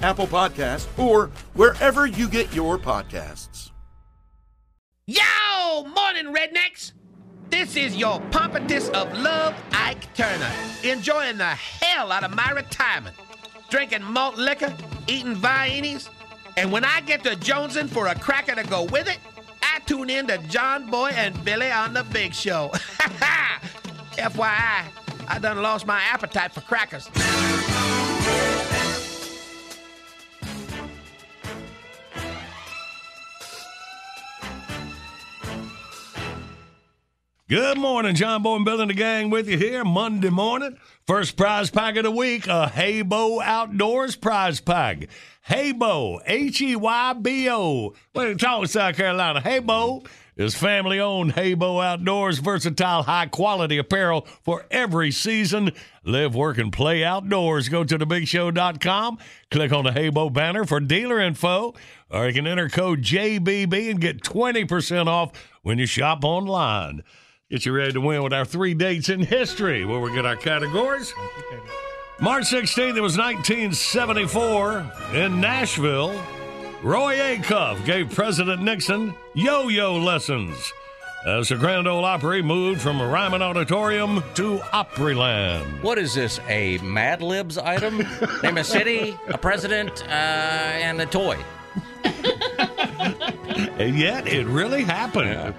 Apple Podcasts, or wherever you get your podcasts. Yo! Morning, rednecks! This is your pompous of love, Ike Turner, enjoying the hell out of my retirement, drinking malt liquor, eating vianis, and when I get to jonesing for a cracker to go with it, I tune in to John Boy and Billy on The Big Show. FYI, I done lost my appetite for crackers. Good morning, John Boy and Bill and the gang with you here Monday morning. First prize pack of the week, a Heybo Outdoors prize pack. Heybo, H-E-Y-B-O. Way to talk, South Carolina. Heybo is family-owned. Heybo Outdoors, versatile, high-quality apparel for every season. Live, work, and play outdoors. Go to TheBigShow.com. Click on the Heybo banner for dealer info. Or you can enter code JBB and get 20% off when you shop online. Get you ready to win with our three dates in history, where we get our categories. March 16th, it was 1974 in Nashville. Roy Acuff gave President Nixon yo-yo lessons as the Grand Ole Opry moved from Ryman Auditorium to Opryland. What is this, a Mad Libs item? Name a city, a president, and a toy. And yet, it really happened. Yeah.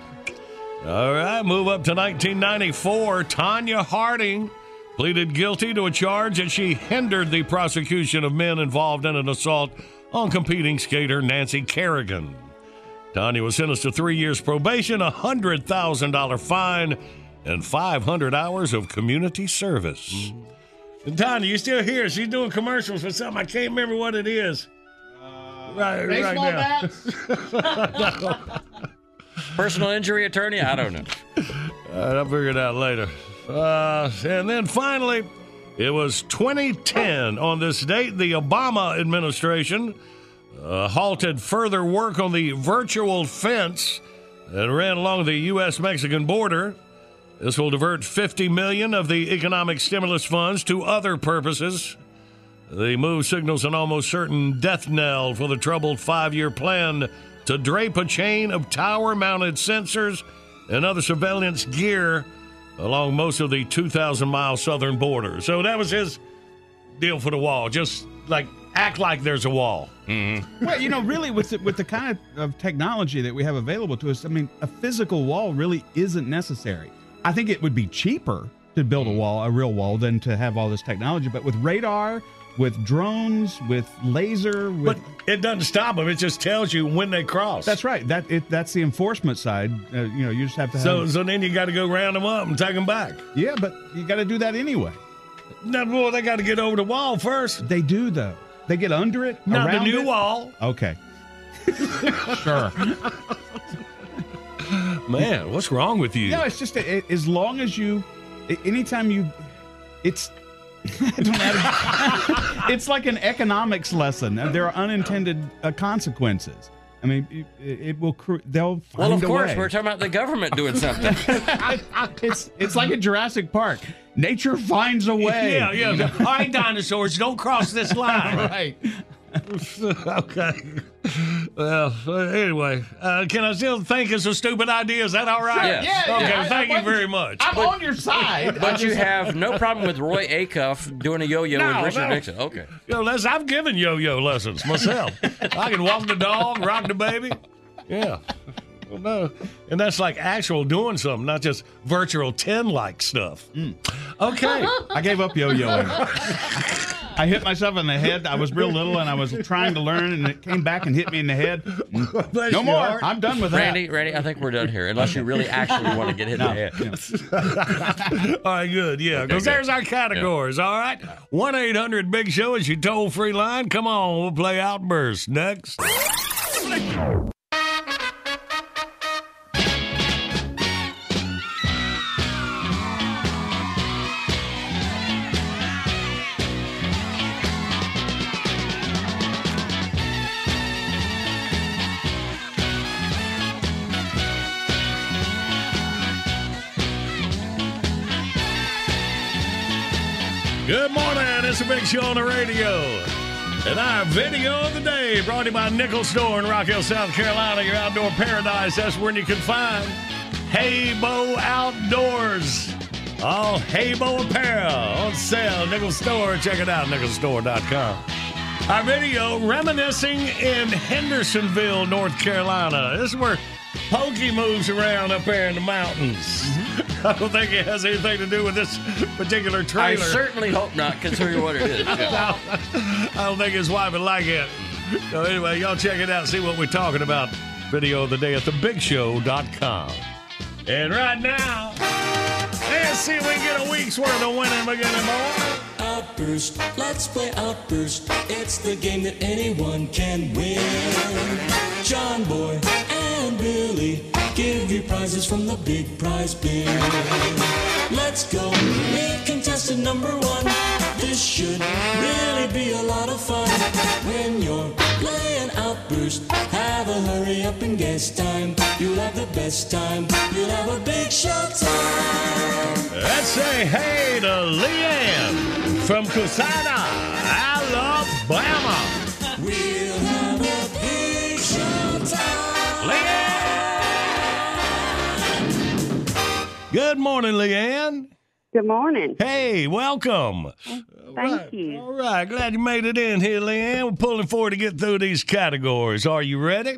All right, move up to 1994. Tonya Harding pleaded guilty to a charge that she hindered the prosecution of men involved in an assault on competing skater Nancy Kerrigan. Tonya was sentenced to 3 years probation, a $100,000 fine, and 500 hours of community service. And Tonya, you still here? She's doing commercials for something. I can't remember what it is. Right now. Baseball bats? Personal injury attorney? I don't know. All right, I'll figure it out later. And then finally, it was 2010. On this date, the Obama administration halted further work on the virtual fence that ran along the U.S.-Mexican border. This will divert $50 million of the economic stimulus funds to other purposes. The move signals an almost certain death knell for the troubled five-year plan to drape a chain of tower-mounted sensors and other surveillance gear along most of the 2,000-mile southern border. So that was his deal for the wall. Just, like, act like there's a wall. Mm-hmm. Well, you know, really, with the kind of technology that we have available to us, I mean, a physical wall really isn't necessary. I think it would be cheaper to build a wall, a real wall, than to have all this technology. But with radar, with drones, with laser. But it doesn't stop them. It just tells you when they cross. That's right. That's the enforcement side. You know, you just have to have So then you got to go round them up and take them back. Yeah, but you got to do that anyway. No, well, they got to get over the wall first. They do, though. They get under it, not around the new wall. Okay. Sure. Man, what's wrong with you? No, it's just, anytime you... It's... I don't know. It's like an economics lesson. There are unintended consequences. I mean, it will. They'll find a way. Well, of course, we're talking about the government doing something. It's like a Jurassic Park. Nature finds a way. Yeah. You know? All right, dinosaurs, don't cross this line. Right. Okay. Well, anyway, can I still think it's a stupid idea? Is that all right? Sure. Yes. Yeah. Okay. Thank you very much. I'm on your side. But you have no problem with Roy Acuff doing a yo-yo with Richard Nixon. Okay. I've given yo-yo lessons myself. I can walk the dog, rock the baby. Yeah. Well, no. And that's like actual doing something, not just virtual 10-like stuff. Mm. Okay. I gave up yo-yoing. I hit myself in the head. I was real little, and I was trying to learn, and it came back and hit me in the head. No more. I'm done with that. Randy, I think we're done here, unless you really actually want to get hit in the head. All right, good, yeah. Because there's our categories, all right? 1-800-BIG-SHOW is your toll-free line. Come on, we'll play Outburst next. Good morning, it's the Big Show on the radio. And our video of the day brought to you by Nickel Store in Rock Hill, South Carolina, your outdoor paradise. That's where you can find Heybo Outdoors. All Heybo apparel on sale. Nickel Store, check it out, NickelStore.com. Our video, Reminiscing in Hendersonville, North Carolina. This is where Pokey moves around up there in the mountains. Mm-hmm. I don't think it has anything to do with this particular trailer. I certainly hope not, considering what it is. Yeah. I don't think his wife would like it. So anyway, y'all check it out, see what we're talking about. Video of the day at TheBigShow.com. And right now, let's see if we get a week's worth of winning beginning tomorrow. Outburst, let's play Outburst. It's the game that anyone can win. John Boy and Billy give you prizes from the big prize bin. Let's go meet contestant number one. This should really be a lot of fun. When you're playing Outburst, have a hurry up and guess time. You'll have the best time. You'll have a big show time. Let's say hey to Leanne from Cousina, Alabama. We'll have a big show time. Leanne! Good morning, Leanne. Good morning. Hey, welcome. Thank you. All right, glad you made it in here, Leanne. We're pulling forward to get through these categories. Are you ready?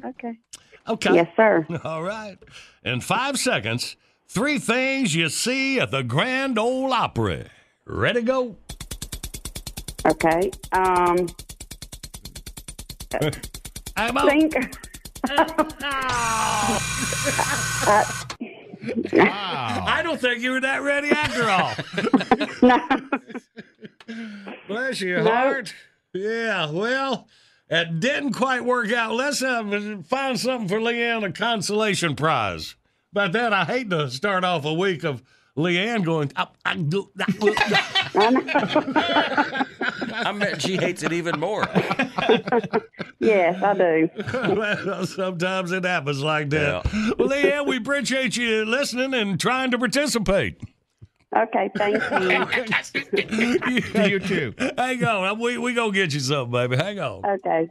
Okay. Yes, sir. All right. In 5 seconds, 3 things you see at the Grand Ole Opry. Ready, go. Okay. Wow. I don't think you were that ready after all. No. Bless your heart. Yeah, well, that didn't quite work out. Let's find something for Leanne, a consolation prize. But then I hate to start off a week of Leanne going, I bet she hates it even more. Yes, I do. Well, sometimes it happens like that. Yeah. Well, Leanne, we appreciate you listening and trying to participate. Okay, thank you. Yeah. You too. Hang on. We going to get you something, baby. Hang on. Okay.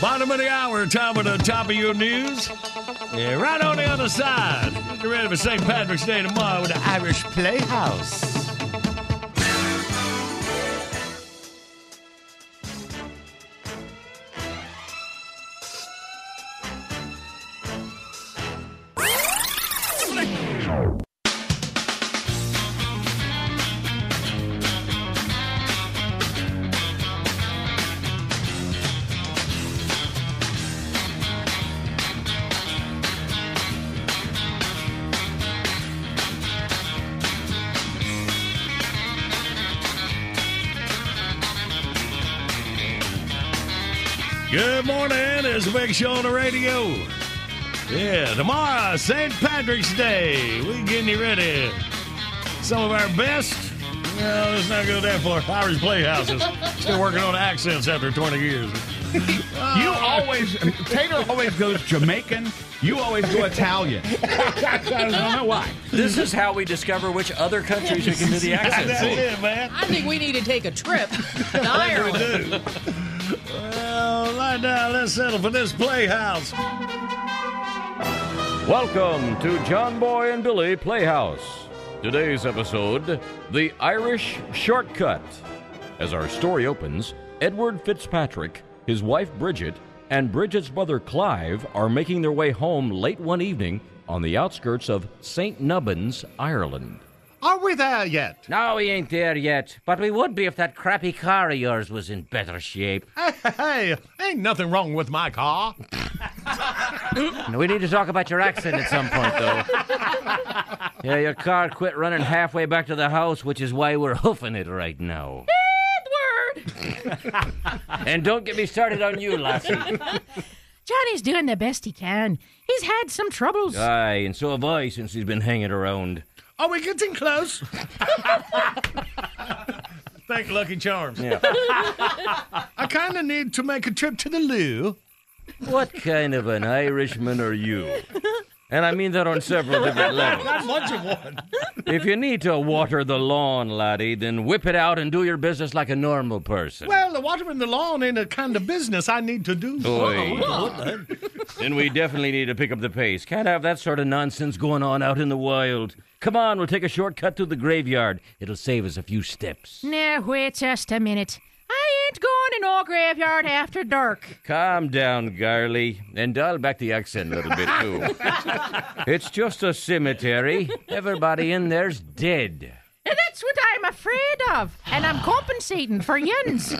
Bottom of the hour, time for the top of your news. Yeah, right on the other side. Get ready for St. Patrick's Day tomorrow with the Irish Playhouse. Good morning, it's the Big Show on the radio. Yeah, tomorrow, St. Patrick's Day. We're getting you ready. Some of our best. No, let's not go that far. Irish playhouses. Still working on accents after 20 years. You always, Taylor always goes Jamaican. You always go Italian. I don't know why. This is how we discover which other countries we can do the accents. That's it, man. I think we need to take a trip to Ireland. Well, lie down. Let's settle for this playhouse. Welcome to John Boy and Billy Playhouse. Today's episode, The Irish Shortcut. As our story opens, Edward Fitzpatrick, his wife Bridget, and Bridget's brother Clive are making their way home late one evening on the outskirts of St. Nubbins, Ireland. Are we there yet? No, we ain't there yet, but we would be if that crappy car of yours was in better shape. Hey, ain't nothing wrong with my car. We need to talk about your accent at some point, though. Yeah, your car quit running halfway back to the house, which is why we're hoofing it right now. Edward! And don't get me started on you, Lassie. Johnny's doing the best he can. He's had some troubles. Aye, and so have I since he's been hanging around. Are we getting close? Thank Lucky Charms. Yeah. I kind of need to make a trip to the loo. What kind of an Irishman are you? And I mean that on several different levels. Not much of one. If you need to water the lawn, laddie, then whip it out and do your business like a normal person. Well, the watering the lawn ain't a kind of business I need to do. Oy. Then we definitely need to pick up the pace. Can't have that sort of nonsense going on out in the wild. Come on, we'll take a shortcut through the graveyard. It'll save us a few steps. Now, wait just a minute. I ain't going to no graveyard after dark. Calm down, girlie, and dial back the accent a little bit, too. It's just a cemetery. Everybody in there's dead. And that's what I'm afraid of, and I'm compensating for yins.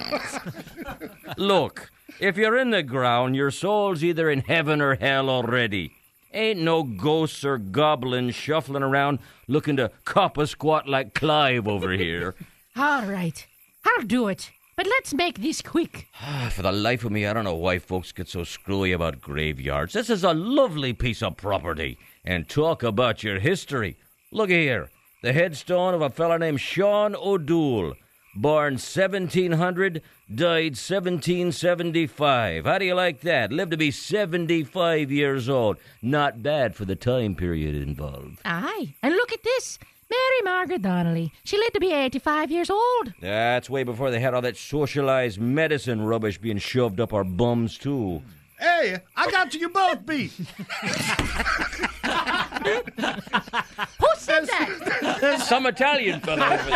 Look, if you're in the ground, your soul's either in heaven or hell already. Ain't no ghosts or goblins shuffling around looking to cop a squat like Clive over here. All right, I'll do it. But let's make this quick. For the life of me, I don't know why folks get so screwy about graveyards. This is a lovely piece of property. And talk about your history. Look here. The headstone of a fella named Sean O'Doul. Born 1700, died 1775. How do you like that? Lived to be 75 years old. Not bad for the time period involved. Aye. And look at this. Mary Margaret Donnelly. She lived to be 85 years old. That's way before they had all that socialized medicine rubbish being shoved up our bums, too. Hey, I got to you both beat. Who said that? Some Italian fella over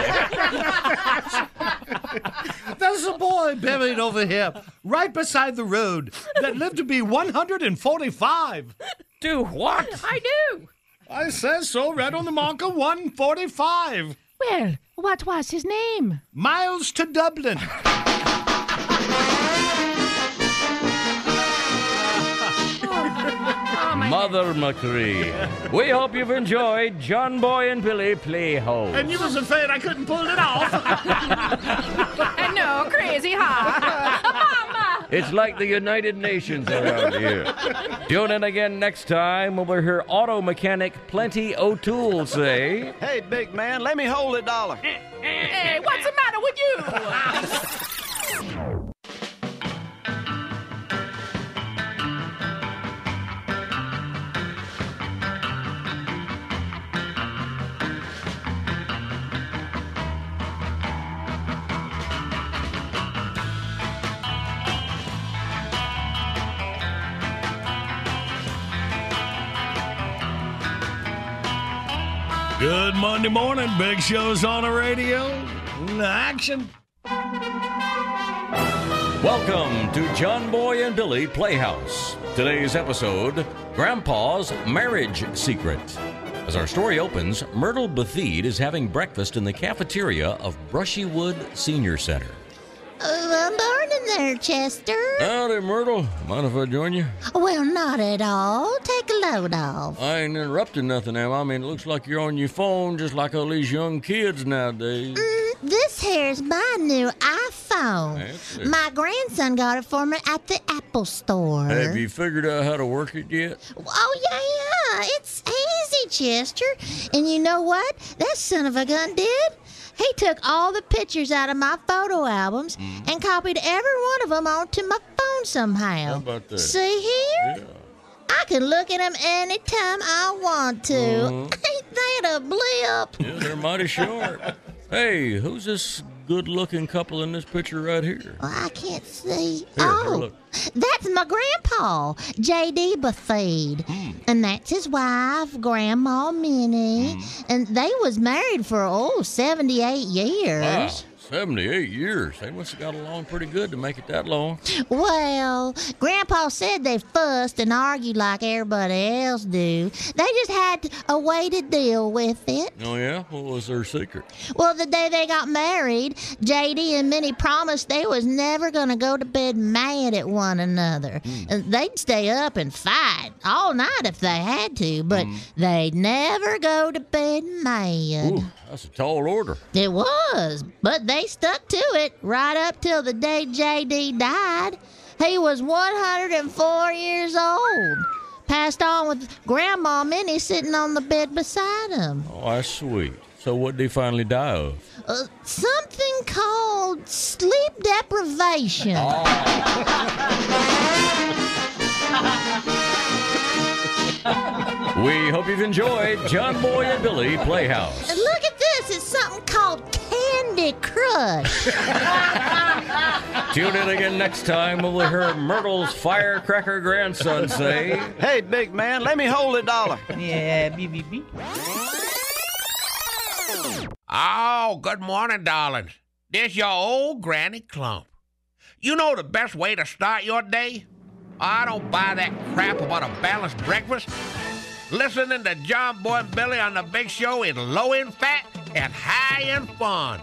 there. There's a boy buried over here, right beside the road, that lived to be 145. Do what? I do. I says so, right on the marker, 145. Well, what was his name? Miles to Dublin. Mother McCree. We hope you've enjoyed John Boy and Billy Playhouse. And you was afraid I couldn't pull it off. And no, crazy, huh? Mama! It's like the United Nations around here. Tune in again next time when we hear auto mechanic Plenty O'Toole say, "Hey, big man, let me hold a dollar." Hey, what's the matter with you? Good Monday morning. Big Show's on the radio. Action. Welcome to John Boy and Billy Playhouse. Today's episode, Grandpa's Marriage Secret. As our story opens, Myrtle Bethede is having breakfast in the cafeteria of Brushywood Senior Center. I'm burning there, Chester. Howdy, Myrtle. Mind if I join you? Well, not at all. Take a load off. I ain't interrupting nothing, am I? I mean, it looks like you're on your phone just like all these young kids nowadays. This here's my new iPhone. No. My grandson got it for me at the Apple store. Have you figured out how to work it yet? Oh, yeah. It's easy, Chester. And you know what? That son of a gun did. He took all the pictures out of my photo albums and copied every one of them onto my phone somehow. How about that? See here? Yeah. I can look at them anytime I want to. Ain't that a blip? Yeah, they're mighty short. Hey, who's this good-looking couple in this picture right here? Well, I can't see. Here, look. That's my grandpa, J.D. Bethede. And that's his wife, Grandma Minnie. And they was married for, 78 years. Wow. 78 years. They must have got along pretty good to make it that long. Well, Grandpa said they fussed and argued like everybody else do. They just had a way to deal with it. Oh, yeah? What was their secret? Well, the day they got married, J.D. and Minnie promised they was never going to go to bed mad at one another. They'd stay up and fight all night if they had to, but they'd never go to bed mad. Ooh, that's a tall order. It was, but they stuck to it right up till the day J.D. died. He was 104 years old. Passed on with Grandma Minnie sitting on the bed beside him. Oh, that's sweet. So what did he finally die of? Something called sleep deprivation. Oh. We hope you've enjoyed John Boy and Billy Playhouse. And look at this. It's something called Candy Crush. Tune in again next time when we hear Myrtle's firecracker grandson say, "Hey, big man, let me hold a dollar." Yeah, BBB. Oh, good morning, darlings. This your old Granny Clump. You know the best way to start your day? I don't buy that crap about a balanced breakfast. Listening to John Boy and Billy on The Big Show is low in fat and high in fun.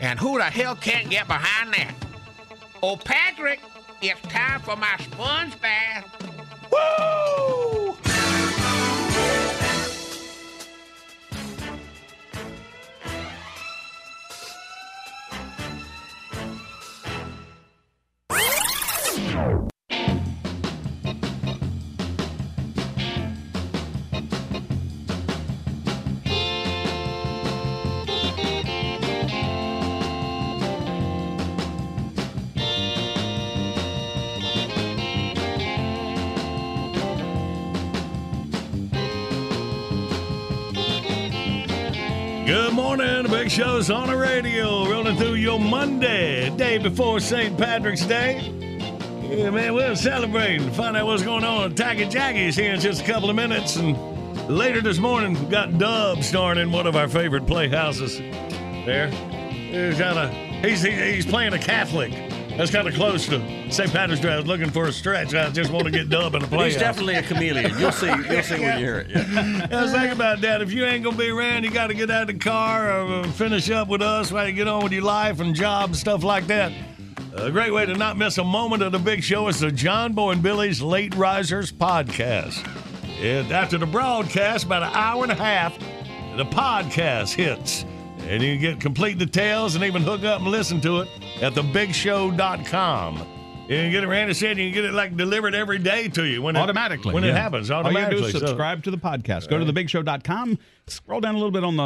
And who the hell can't get behind that? Oh, Patrick, it's time for my sponge bath. Woo! Good morning. The Big Show's on the radio, rolling through your Monday, day before St. Patrick's Day. Yeah, man, we're celebrating. Find out what's going on at Tacky Jacky's here in just a couple of minutes. And later this morning, we've got Dub starring in one of our favorite playhouses. There. He's playing a Catholic. That's kind of close to St. Patrick's Day. I was looking for a stretch. I just want to get Dub in a playoff. He's definitely a chameleon. You'll see when you hear it. Yeah. Now, think about that. If you ain't going to be around, you got to get out of the car or finish up with us while you get on with your life and job, stuff like that. A great way to not miss a moment of The Big Show is the John Boy and Billy's Late Risers podcast. And after the broadcast, about an hour and a half, the podcast hits. And you can get complete details and even hook up and listen to it at TheBigShow.com. You can get it, Randy said, you can get it like delivered every day to you. When it happens, automatically. All you do is subscribe to the podcast. Go to TheBigShow.com. Scroll down a little bit on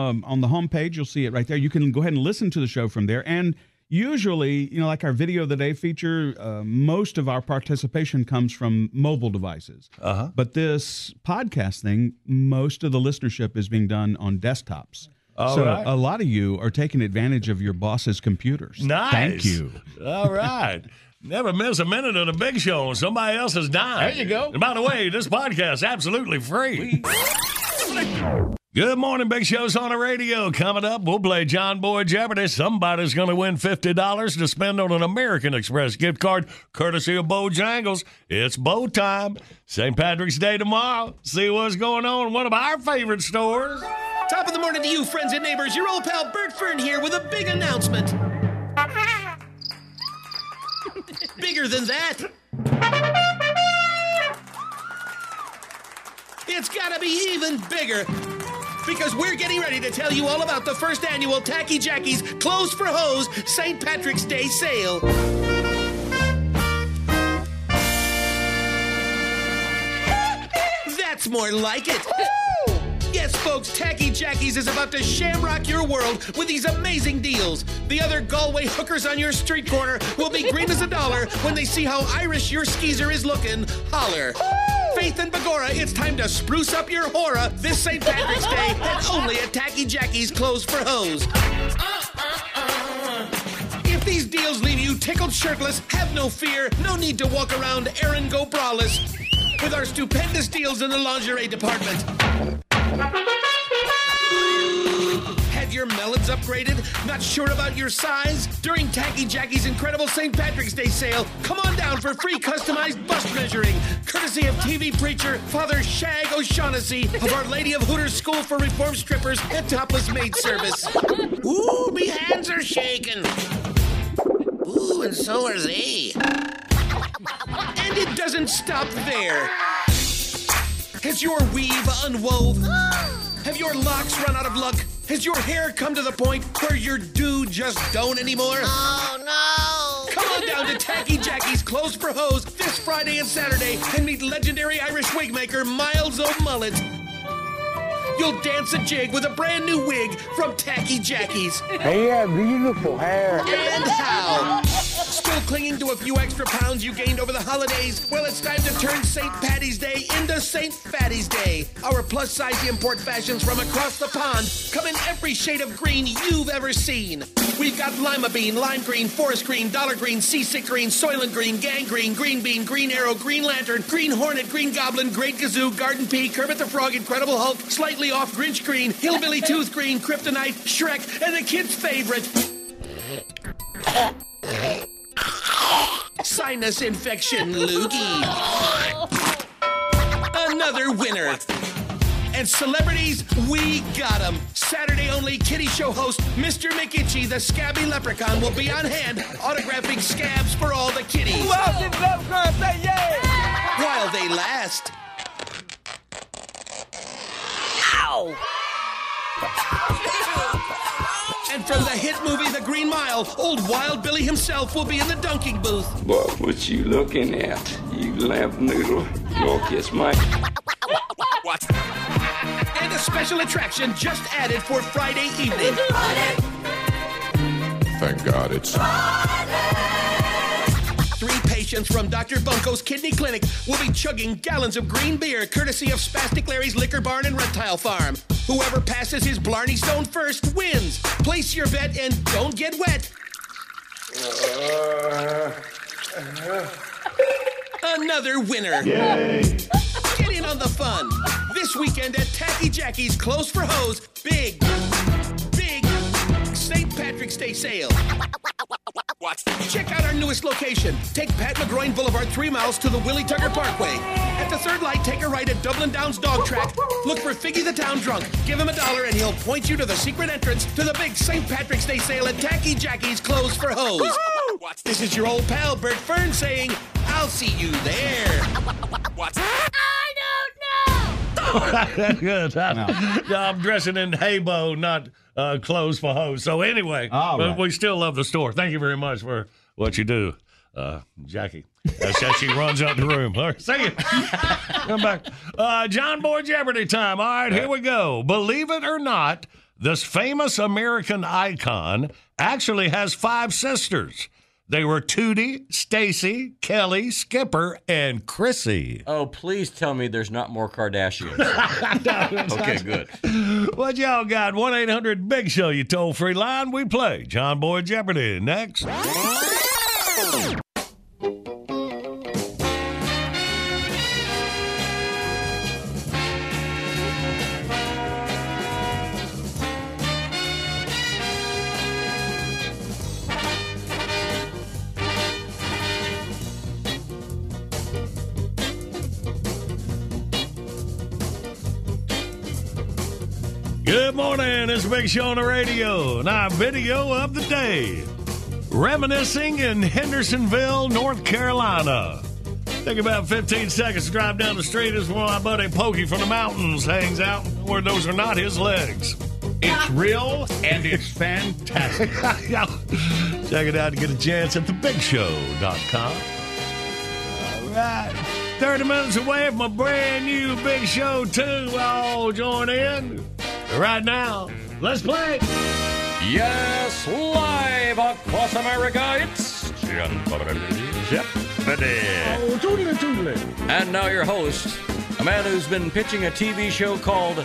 the homepage. You'll see it right there. You can go ahead and listen to the show from there. And usually, like our video of the day feature, most of our participation comes from mobile devices. Uh-huh. But this podcast thing, most of the listenership is being done on desktops. All right. A lot of you are taking advantage of your boss's computers. Nice. Thank you. All right. Never miss a minute of The Big Show on somebody else's dime. There you go. And by the way, this podcast is absolutely free. Good morning, Big Show's on the radio. Coming up, we'll play John Boy Jeopardy. Somebody's going to win $50 to spend on an American Express gift card, courtesy of Bojangles. It's bow time. St. Patrick's Day tomorrow. See what's going on in one of our favorite stores. Top of the morning to you, friends and neighbors. Your old pal Bert Fern here with a big announcement. Bigger than that. It's got to be even bigger. because we're getting ready to tell you all about the first annual Tacky Jacky's Clothes for Hoes St. Patrick's Day sale. That's more like it. Yes, folks, Tacky Jacky's is about to shamrock your world with these amazing deals. The other Galway hookers on your street corner will be green as a dollar when they see how Irish your skeezer is looking. Holler. Ooh. Faith and Begorra, it's time to spruce up your horror this St. Patrick's Day and only at Tacky Jacky's Clothes for Hoes. If these deals leave you tickled shirtless, have no fear. No need to walk around Erin Go Braless with our stupendous deals in the lingerie department. Have your melons upgraded? Not sure about your size? During Tacky Jacky's incredible St. Patrick's Day sale, come on down for free customized bust measuring, courtesy of TV preacher Father Shag O'Shaughnessy of Our Lady of Hooters School for Reform Strippers and Topless Maid Service. Ooh, me hands are shaking. Ooh, and so are they. And it doesn't stop there. Has your weave unwove? Have your locks run out of luck? Has your hair come to the point where your do just don't anymore? Oh, no! Come on down to Tacky Jacky's Clothes for Hoes this Friday and Saturday and meet legendary Irish wig maker Miles O'Mullet. You'll dance a jig with a brand new wig from Tacky Jacky's. Hey, yeah, beautiful hair. And how? Still clinging to a few extra pounds you gained over the holidays? Well, it's time to turn St. Patty's Day into St. Fatty's Day. Our plus-size import fashions from across the pond come in every shade of green you've ever seen. We've got lima bean, lime green, forest green, dollar green, seasick green, soylent green, gang green, green bean, green arrow, green lantern, green hornet, green goblin, great gazoo, garden pea, Kermit the Frog, Incredible Hulk, slightly off Grinch green, hillbilly tooth green, kryptonite, Shrek, and the kid's favorite, sinus infection, loogie. Another winner. And celebrities, we got them. Saturday only kitty show host Mr. McItchy, the scabby leprechaun, will be on hand autographing scabs for all the kitties. While they last. And from the hit movie The Green Mile, old Wild Billy himself will be in the dunking booth. But what you looking at, you lamp noodle? You'll kiss my... What? And a special attraction just added for Friday evening. Thank God it's... Three patients from Dr. Bunko's Kidney Clinic will be chugging gallons of green beer courtesy of Spastic Larry's Liquor Barn and Reptile Farm. Whoever passes his Blarney Stone first wins. Place your bet and don't get wet. Another winner. Yay. Get in on the fun. This weekend at Tacky Jacky's Clothes for Hoes, big St. Patrick's Day sale. What? Check out our newest location. Take Pat McGroin Boulevard 3 miles to the Willie Tucker Parkway. At the third light, take a right at Dublin Downs Dog Track. Look for Figgy the Town Drunk. Give him $1 and he'll point you to the secret entrance to the big St. Patrick's Day sale at Tacky Jacky's Clothes for Hoes. What? This is your old pal Bert Fern saying, I'll see you there. What? I don't know! No, I'm dressing in Heybo, not... clothes for hoes. So anyway, but we still love the store. Thank you very much for what you do, Jackie. That's how she runs out the room. All right, sing it. Come back. John Boy Jeopardy time. All right, here we go. Believe it or not, this famous American icon actually has 5 sisters. They were Tootie, Stacy, Kelly, Skipper, and Chrissy. Oh, please tell me there's not more Kardashians. No, okay, good. What y'all got? 1-800-BIG-SHOW, you toll-free line. We play John Boy Jeopardy next. Good morning, it's Big Show on the radio, and our video of the day. Reminiscing in Hendersonville, North Carolina. Take about 15 seconds to drive down the street as my buddy Pokey from the mountains hangs out, where those are not his legs. It's real and it's fantastic. Check it out and get a chance at TheBigShow.com. All right. 30 minutes away from a brand new Big Show 2. We'll all join in. Right now, let's play. Yes, live across America, it's Jeopardy. Oh, toodly toodly. And now your host, a man who's been pitching a TV show called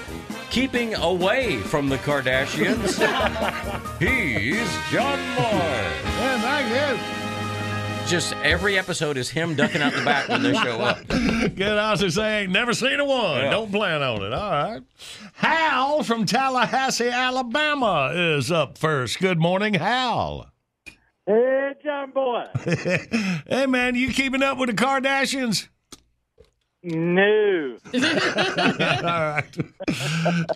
Keeping Away from the Kardashians. He's John Moore. And I guess just every episode is him ducking out the back when they show up. Good answer saying, never seen a one. Yeah. Don't plan on it. All right. Hal from Tallahassee, Alabama is up first. Good morning, Hal. Hey, John Boy. Hey, man, you keeping up with the Kardashians? No. All right.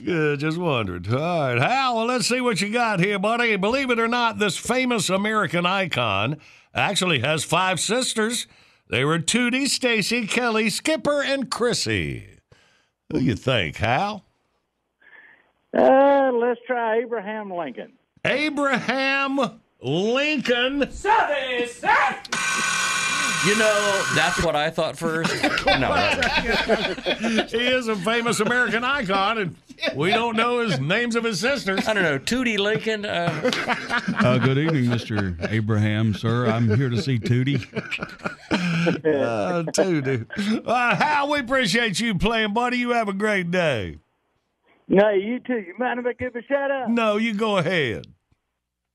Yeah, just wondered. All right, Hal, well, let's see what you got here, buddy. Believe it or not, this famous American icon actually has 5 sisters. They were Tootie, Stacy, Kelly, Skipper, and Chrissy. Who you think, Hal? Let's try Abraham Lincoln. Abraham Lincoln. 77. You know, that's what I thought first. No. He is a famous American icon, and we don't know his names of his sisters. I don't know, Tootie Lincoln. Good evening, Mr. Abraham, sir. I'm here to see Tootie. Tootie. Hal, we appreciate you playing, buddy. You have a great day. No, you too. You mind if I give a shout-out? No, you go ahead.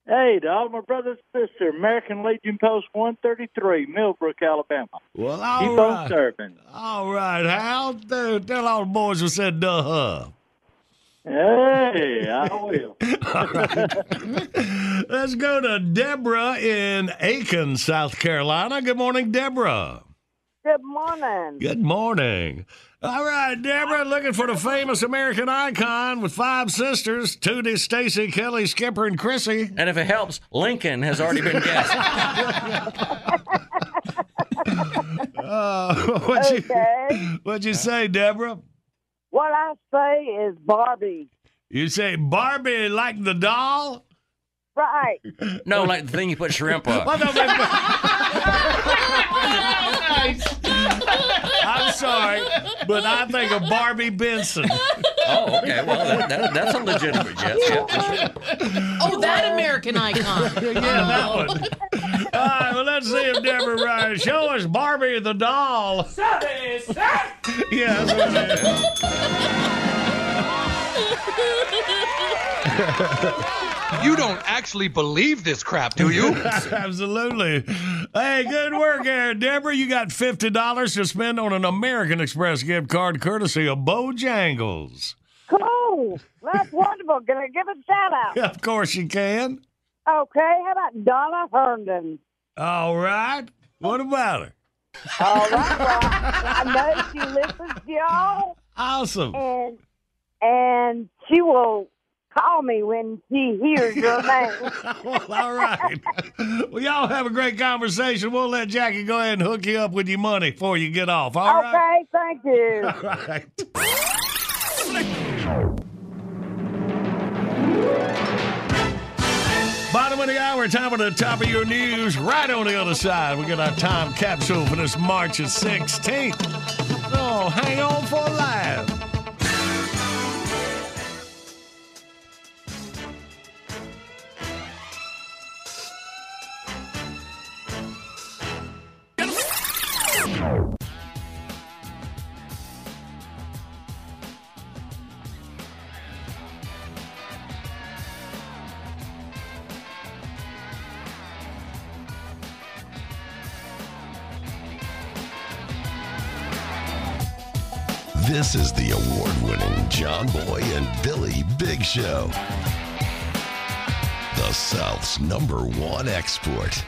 Hey, to all my brothers and sisters, American Legion Post 133, Millbrook, Alabama. Well, all keep right. On serving. All right, Hal. Tell all the boys who said, duh-huh. Hey, I will. All right. Let's go to Deborah in Aiken, South Carolina. Good morning, Deborah. Good morning. Good morning. All right, Deborah, looking for the famous American icon with 5 sisters, Tootie, Stacy, Kelly, Skipper, and Chrissy. And if it helps, Lincoln has already been guessed. What'd you say, Deborah? What I say is Barbie. You say Barbie like the doll? Right. No, like the thing you put shrimp on. I'm sorry, but I think of Barbie Benson. Oh, okay. Well, that's a legitimate guess. Yeah. Oh, that American icon. Yeah, that one. All right, well, let's see if Deborah Ryan. Show us Barbie the doll. Yeah, that's what it is. You don't actually believe this crap, do you? Absolutely. Hey, good work there, Deborah. You got $50 to spend on an American Express gift card courtesy of Bojangles. Cool. That's wonderful. Can I give a shout-out? Of course you can. Okay. How about Donna Herndon? All right. What about her? All right. Well, I know she listens to y'all. Awesome. And she will call me when she hears your name. Well, all right. Well, y'all have a great conversation. We'll let Jackie go ahead and hook you up with your money before you get off. All right? Okay, thank you. All right. Bottom of the hour, time for the top of your news. Right on the other side, we got our time capsule for this March the 16th. Oh, hang on for live. This is the award-winning John Boy and Billy Big Show, the South's #1 export.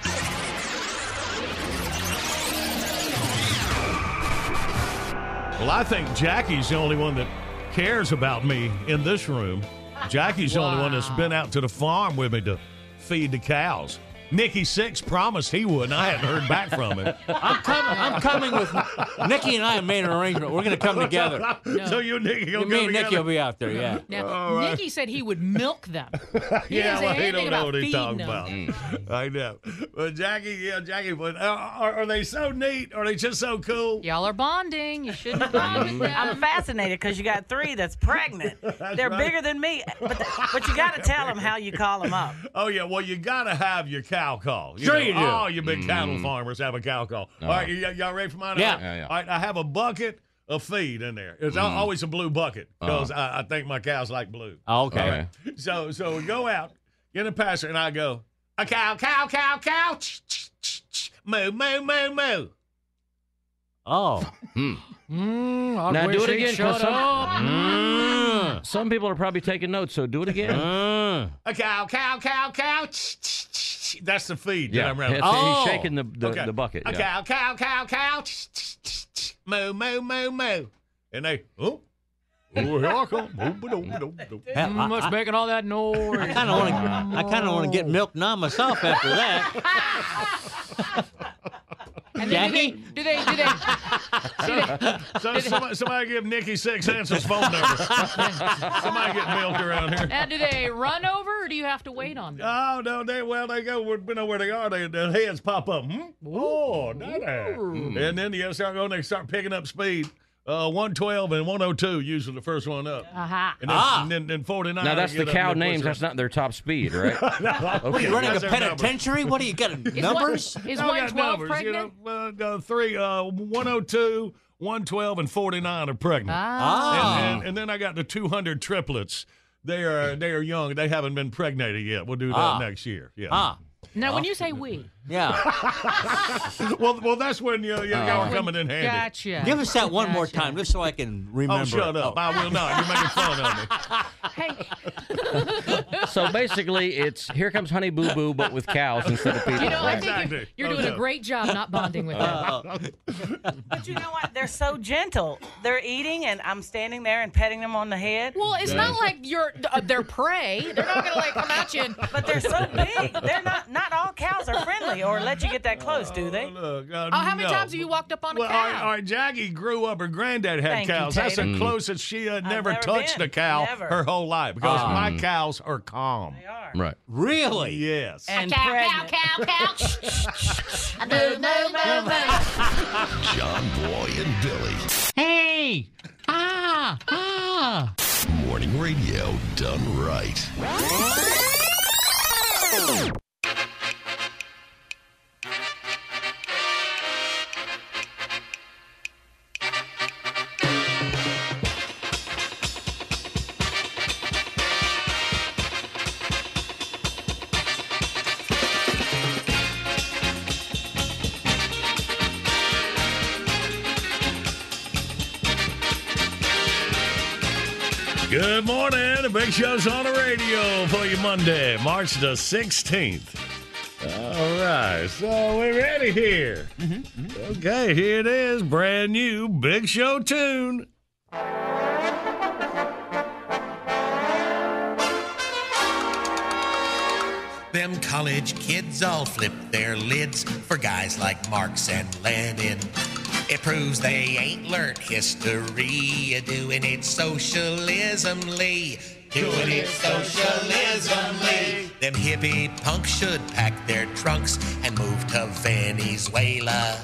Well, I think Jackie's the only one that cares about me in this room. Jackie's the only one that's been out to the farm with me to feed the cows. Nikki Sixx promised he would, and I haven't heard back from him. I'm coming with Nikki, and I have made an arrangement. We're going to come together. No. So you and Nikki will go together? Me and Nikki will be out there, yeah. Now, right. Nikki said he would milk them. He don't know what he's talking about. I know. But Jackie, are they so neat? Are they just so cool? Y'all are bonding. You shouldn't have bonded them. I'm fascinated because you got three that's pregnant. They're right. Bigger than me. But you got to tell them how you call them up. Oh, yeah. Well, you got to have your cow call. You know, you do. All you big cattle farmers have a cow call. All right, y'all ready for mine? Yeah. All right, I have a bucket of feed in there. It's always a blue bucket because I think my cows like blue. Oh, okay. Right. So we go out, get a pasture, and I go, a cow, cow, cow, cow, moo, moo, moo, moo. Oh. Now do it again. Some people are probably taking notes, so do it again. A cow, cow, cow, cow. That's the feed that I'm running. Oh. He's shaking the bucket. A cow, cow, cow, cow. Moo, moo, moo, moo. And they, here I come. Much making all that noise. I kind of want to get milk numb myself after that. And somebody give Nikki Sixx Hanson's phone number. Somebody get milked around here. Now, do they run over, or do you have to wait on them? Oh, no, they go. We know where they are. Their heads pop up. Oh, and then they start going. They start picking up speed. 112 and 102, usually the first one up. Uh-huh. And then 49. Now, that's the cow names. That's not their top speed, right? No, okay. Are you running a penitentiary? What do you got, numbers? Is 112 pregnant? You know, 102, 112, and 49 are pregnant. Ah. And then I got the 200 triplets. They are young. They haven't been pregnated yet. We'll do that next year. Yeah. Now, when you say we. Yeah. well, that's when you're coming in handy. Gotcha. Give us that one more time, just so I can remember. Oh, shut up. Oh. I will not. You're making fun of me. Hey. So basically, it's Here Comes Honey Boo Boo, but with cows instead of people. You know, right? I think you're doing a great job not bonding with them. But you know what? They're so gentle. They're eating, and I'm standing there and petting them on the head. Well, it's not like you're their prey. They're not going to, like, come at you. But they're so big. They're not all cows are friendly. Or let you get that close, do they? Look, how many times have you walked up on a cow? All right, Jackie grew up. Her granddad had cows. That's the closest she had never touched a cow her whole life because my cows are calm. They are. Right. Really? Yes. And cow. No. John Boy and Billy. Hey. Morning radio done right. Good morning. The Big Show's on the radio for you Monday, March the 16th. All right, so we're ready here. Okay, here it is, brand new Big Show tune. Them college kids all flip their lids for guys like Marx and Lenin. It proves they ain't learned history. Doing it socialismly. Doing it socialismly. Them hippie punks should pack their trunks and move to Venezuela.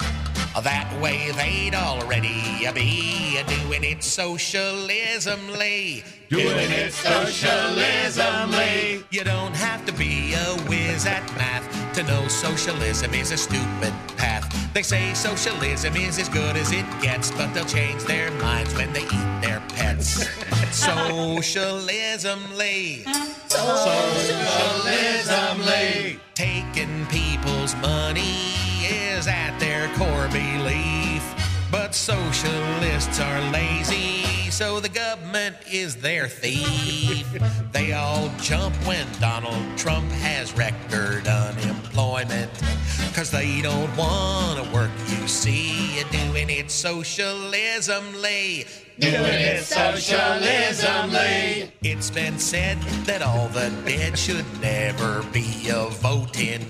That way they'd already be doing it socialismly. Doing it socialismly. You don't have to be a whiz at math to know socialism is a stupid path. They say socialism is as good as it gets, but they'll change their minds when they eat their pets. Socialismly. Socialismly. Taking people's money is at their core belief. But socialists are lazy, so the government is their thief. They all jump when Donald Trump has record unemployment. 'Cause they don't want to work, you see, doing it it socialismly. Doing it socialismly. It's been said that all the dead should never be a voting,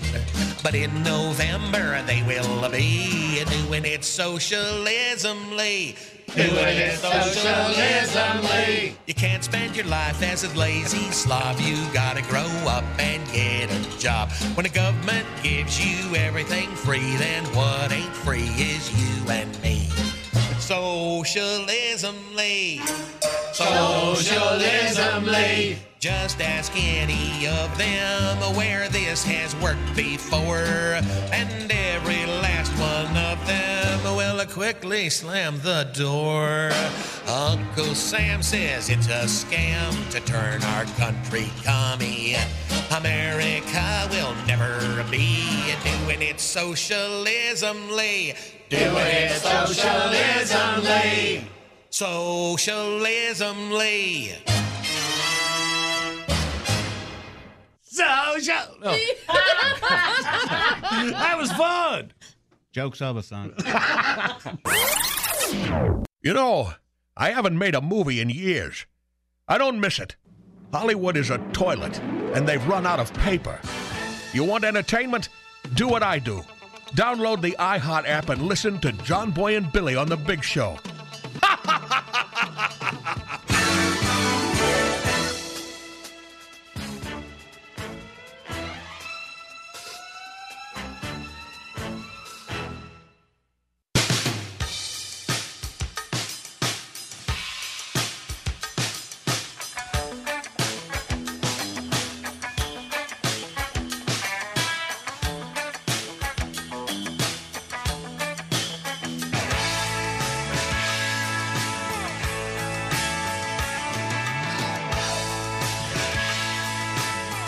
but in November they will be doing it socialismly. Doing it socialismly. You can't spend your life as a lazy slob. You gotta grow up and get a job. When the government gives you everything free, then what ain't free is you and me. Socialismly. Socialismly. Just ask any of them where this has worked before, and every last one of them will quickly slam the door. Uncle Sam says it's a scam to turn our country commie. America will never be doing it socialismly. Doing it socialismly. Socialismly. Social. Oh. That was fun. Joke's over, son. You know, I haven't made a movie in years. I don't miss it. Hollywood is a toilet, and they've run out of paper. You want entertainment? Do what I do. Download the iHeart app and listen to John Boy and Billy on The Big Show.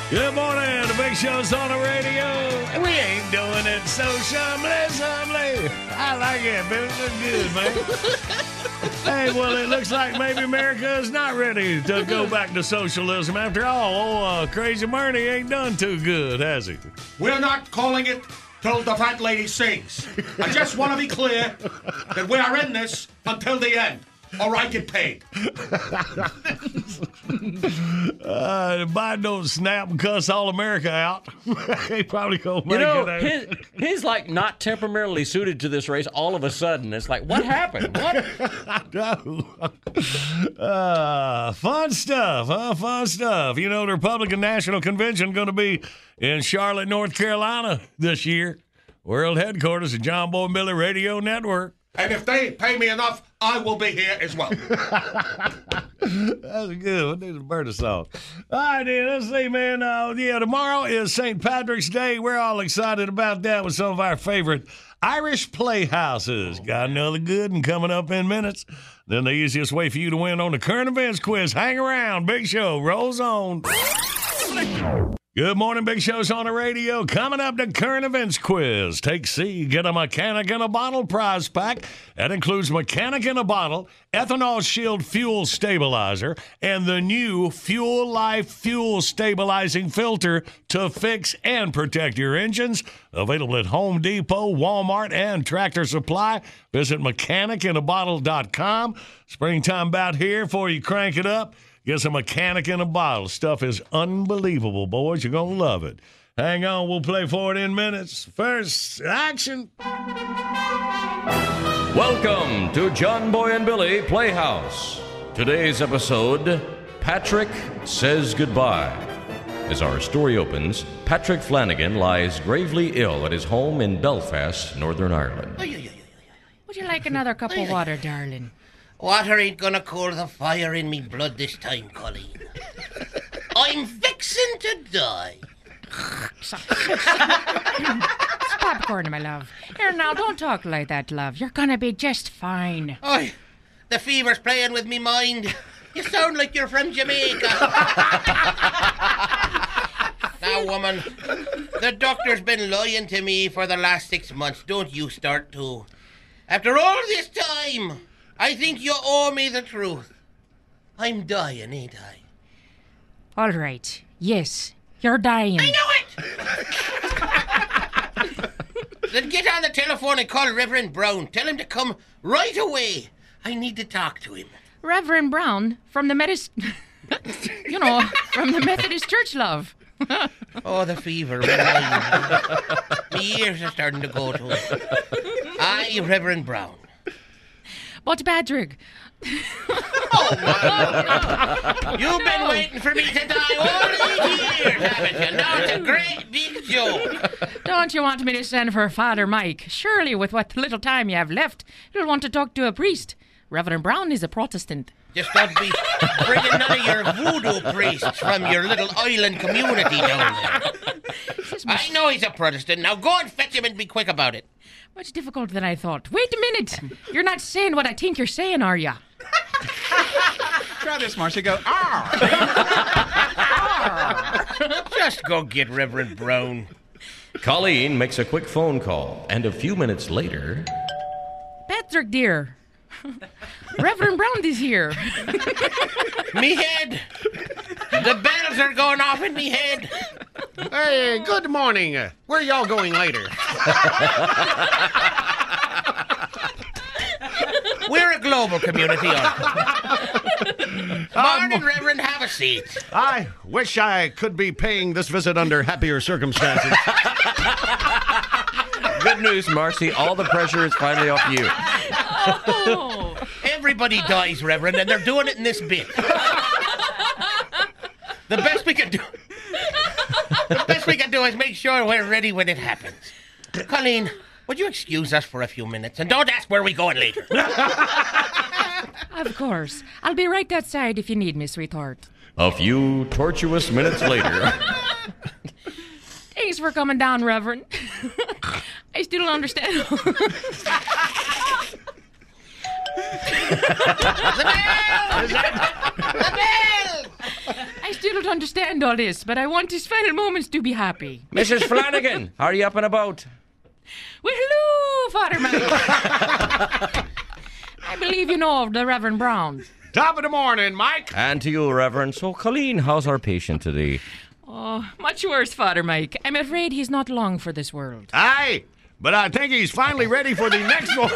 Good morning, the Big Show's on the radio. We ain't doing it socialismly. I like it, baby. It's good, man. Hey, well, it looks like maybe America is not ready to go back to socialism. After all, Crazy Bernie ain't done too good, has he? We're not calling it till the fat lady sings. I just want to be clear that we are in this until the end, or I get paid. Biden don't snap and cuss all America out. He probably gonna make it out. He's like not temperamentally suited to this race all of a sudden. It's like, what happened? What? I know. Fun stuff, huh? Fun stuff. You know, the Republican National Convention going to be in Charlotte, North Carolina this year. World headquarters of John Boy and Billy Radio Network. And if they pay me enough, I will be here as well. That's a good one. There's a bird of song. All right, then. Let's see, man. Tomorrow is St. Patrick's Day. We're all excited about that with some of our favorite Irish playhouses. Got another good one coming up in minutes. Then the easiest way for you to win on the current events quiz. Hang around. Big Show rolls on. Good morning, Big Show's on the radio. Coming up, the current events quiz. Take C, get a Mechanic in a Bottle prize pack. That includes Mechanic in a Bottle, Ethanol Shield Fuel Stabilizer, and the new Fuel Life Fuel Stabilizing Filter to fix and protect your engines. Available at Home Depot, Walmart, and Tractor Supply. Visit mechanicinabottle.com. Springtime about here before you crank it up. Get some Mechanic in a Bottle. Stuff is unbelievable, boys. You're going to love it. Hang on. We'll play for it in minutes. First, action. Welcome to John Boy and Billy Playhouse. Today's episode, Patrick Says Goodbye. As our story opens, Patrick Flanagan lies gravely ill at his home in Belfast, Northern Ireland. Would you like another cup of water, darling? Water ain't gonna cool the fire in me blood this time, Colleen. I'm fixin' to die. It's popcorn, my love. Here now, don't talk like that, love. You're gonna be just fine. Oh, the fever's playing with me mind. You sound like you're from Jamaica. Now, woman, the doctor's been lying to me for the last 6 months. Don't you start to. After all this time, I think you owe me the truth. I'm dying, ain't I? All right. Yes, you're dying. I know it! Then get on the telephone and call Reverend Brown. Tell him to come right away. I need to talk to him. Reverend Brown from the Methodist Church, love. Oh, the fever. My ears are starting to go to it. Aye, Reverend Brown. But Patrick. You've been waiting for me to die all 8 years, haven't you? Now it's a great big joke. Don't you want me to send for Father Mike? Surely, with what little time you have left, you'll want to talk to a priest. Reverend Brown is a Protestant. Just don't be bringing none of your voodoo priests from your little island community down there. I know he's a Protestant. Now go and fetch him and be quick about it. Much difficult than I thought. Wait a minute. You're not saying what I think you're saying, are ya? Try this, Marcia. Go, arr. Just go get Reverend Brown. Colleen makes a quick phone call, and a few minutes later... Patrick, dear. Reverend Brown is here. Me head. The bells are going off in me head. Hey, good morning. Where are y'all going later? We're a global community, aren't we? Morning, Reverend. Have a seat. I wish I could be paying this visit under happier circumstances. Good news, Marcy. All the pressure is finally off you. Everybody dies, Reverend, and they're doing it in this bit. The best we can do is make sure we're ready when it happens. Colleen, would you excuse us for a few minutes? And don't ask where we're going later. Of course. I'll be right outside if you need me, sweetheart. A few tortuous minutes later. Thanks for coming down, Reverend. I still don't understand. The bell! I still don't understand all this, but I want his final moments to be happy. Mrs. Flanagan, are you up and about? Well, hello, Father Mike. I believe you know of the Reverend Brown. Top of the morning, Mike. And to you, Reverend. So, Colleen, how's our patient today? Oh, much worse, Father Mike. I'm afraid he's not long for this world. Aye. But I think he's finally ready for the next one.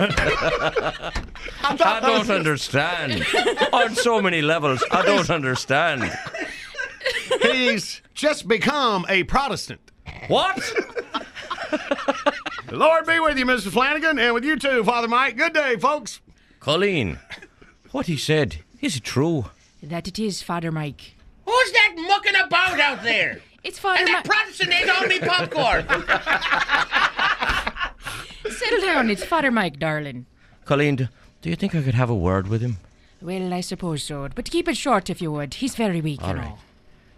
I don't understand. On so many levels, I don't understand. He's just become a Protestant. What? The Lord be with you, Mr. Flanagan, and with you too, Father Mike. Good day, folks. Colleen, what he said, is it true? That it is, Father Mike. Who's that mucking about out there? It's Father Mike. And that Protestant ate all me popcorn. Settle down, it's Father Mike, darling. Colleen, do you think I could have a word with him? Well, I suppose so, but keep it short if you would. He's very weak, all right. Know.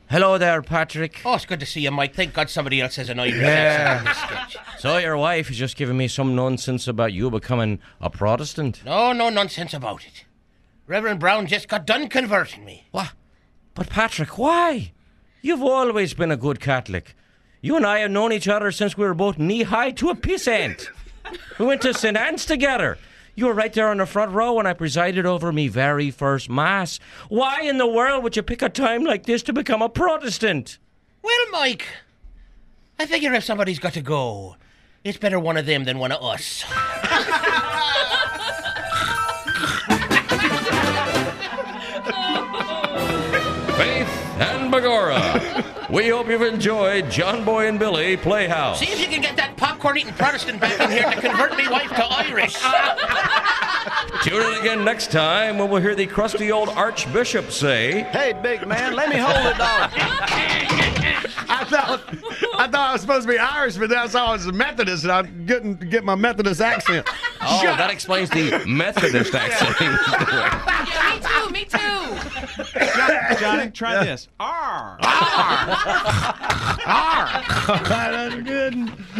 Hello there, Patrick. Oh, it's good to see you, Mike. Thank God somebody else has an Irish accent. So your wife is just giving me some nonsense about you becoming a Protestant? No nonsense about it. Reverend Brown just got done converting me. What? But Patrick, why? You've always been a good Catholic. You and I have known each other since we were both knee-high to a piss ant. We went to St. Anne's together. You were right there in the front row when I presided over me very first mass. Why in the world would you pick a time like this to become a Protestant? Well, Mike, I figure if somebody's got to go, it's better one of them than one of us. Faith and Begorra. We hope you've enjoyed John Boy and Billy Playhouse. See if you can get that popcorn-eating Protestant back in here to convert me wife to Irish. Tune in again next time when we'll hear the crusty old Archbishop say, "Hey, big man, let me hold a dollar." I thought I was supposed to be Irish, but that's all. I was a Methodist, and I couldn't get my Methodist accent. Oh, that explains the Methodist accent. Yeah, me too. Johnny, try this. Arr. Arr. That's good.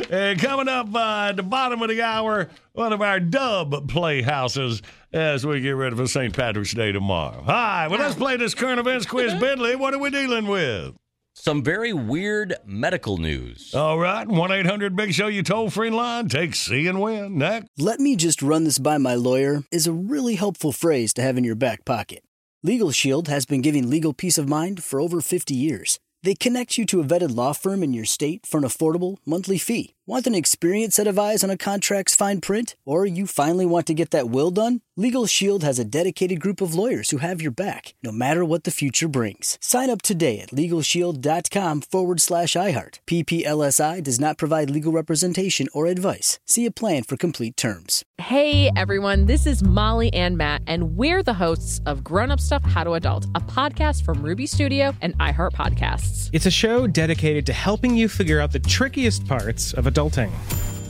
And coming up at the bottom of the hour, one of our dub playhouses as we get ready for St. Patrick's Day tomorrow. All right, well, let's play this current events quiz, Bentley. What are we dealing with? Some very weird medical news. All right, 1-800-BIG-SHOW, you toll-free line. Take C and win. Next. "Let me just run this by my lawyer" is a really helpful phrase to have in your back pocket. Legal Shield has been giving legal peace of mind for over 50 years. They connect you to a vetted law firm in your state for an affordable monthly fee. Want an experienced set of eyes on a contract's fine print? Or you finally want to get that will done? Legal Shield has a dedicated group of lawyers who have your back, no matter what the future brings. Sign up today at LegalShield.com/iHeart. PPLSI does not provide legal representation or advice. See a plan for complete terms. Hey, everyone. This is Molly and Matt, and we're the hosts of Grown Up Stuff: How to Adult, a podcast from Ruby Studio and iHeart Podcasts. It's a show dedicated to helping you figure out the trickiest parts of adulting.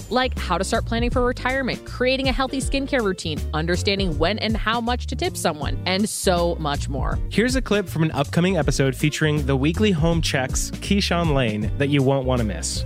Like how to start planning for retirement, creating a healthy skincare routine, understanding when and how much to tip someone, and so much more. Here's a clip from an upcoming episode featuring the weekly home checks, Keyshawn Lane, that you won't want to miss.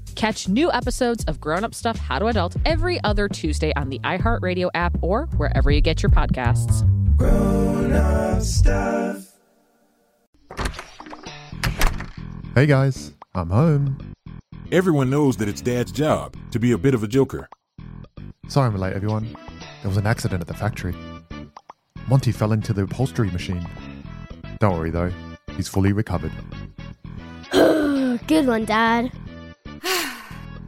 Catch new episodes of Grown Up Stuff: How to Adult every other Tuesday on the iHeartRadio app or wherever you get your podcasts. Grown Up Stuff. Hey guys, I'm home. Everyone knows that it's Dad's job to be a bit of a joker. Sorry I'm late, everyone. There was an accident at the factory. Monty fell into the upholstery machine. Don't worry though, he's fully recovered. Good one, Dad.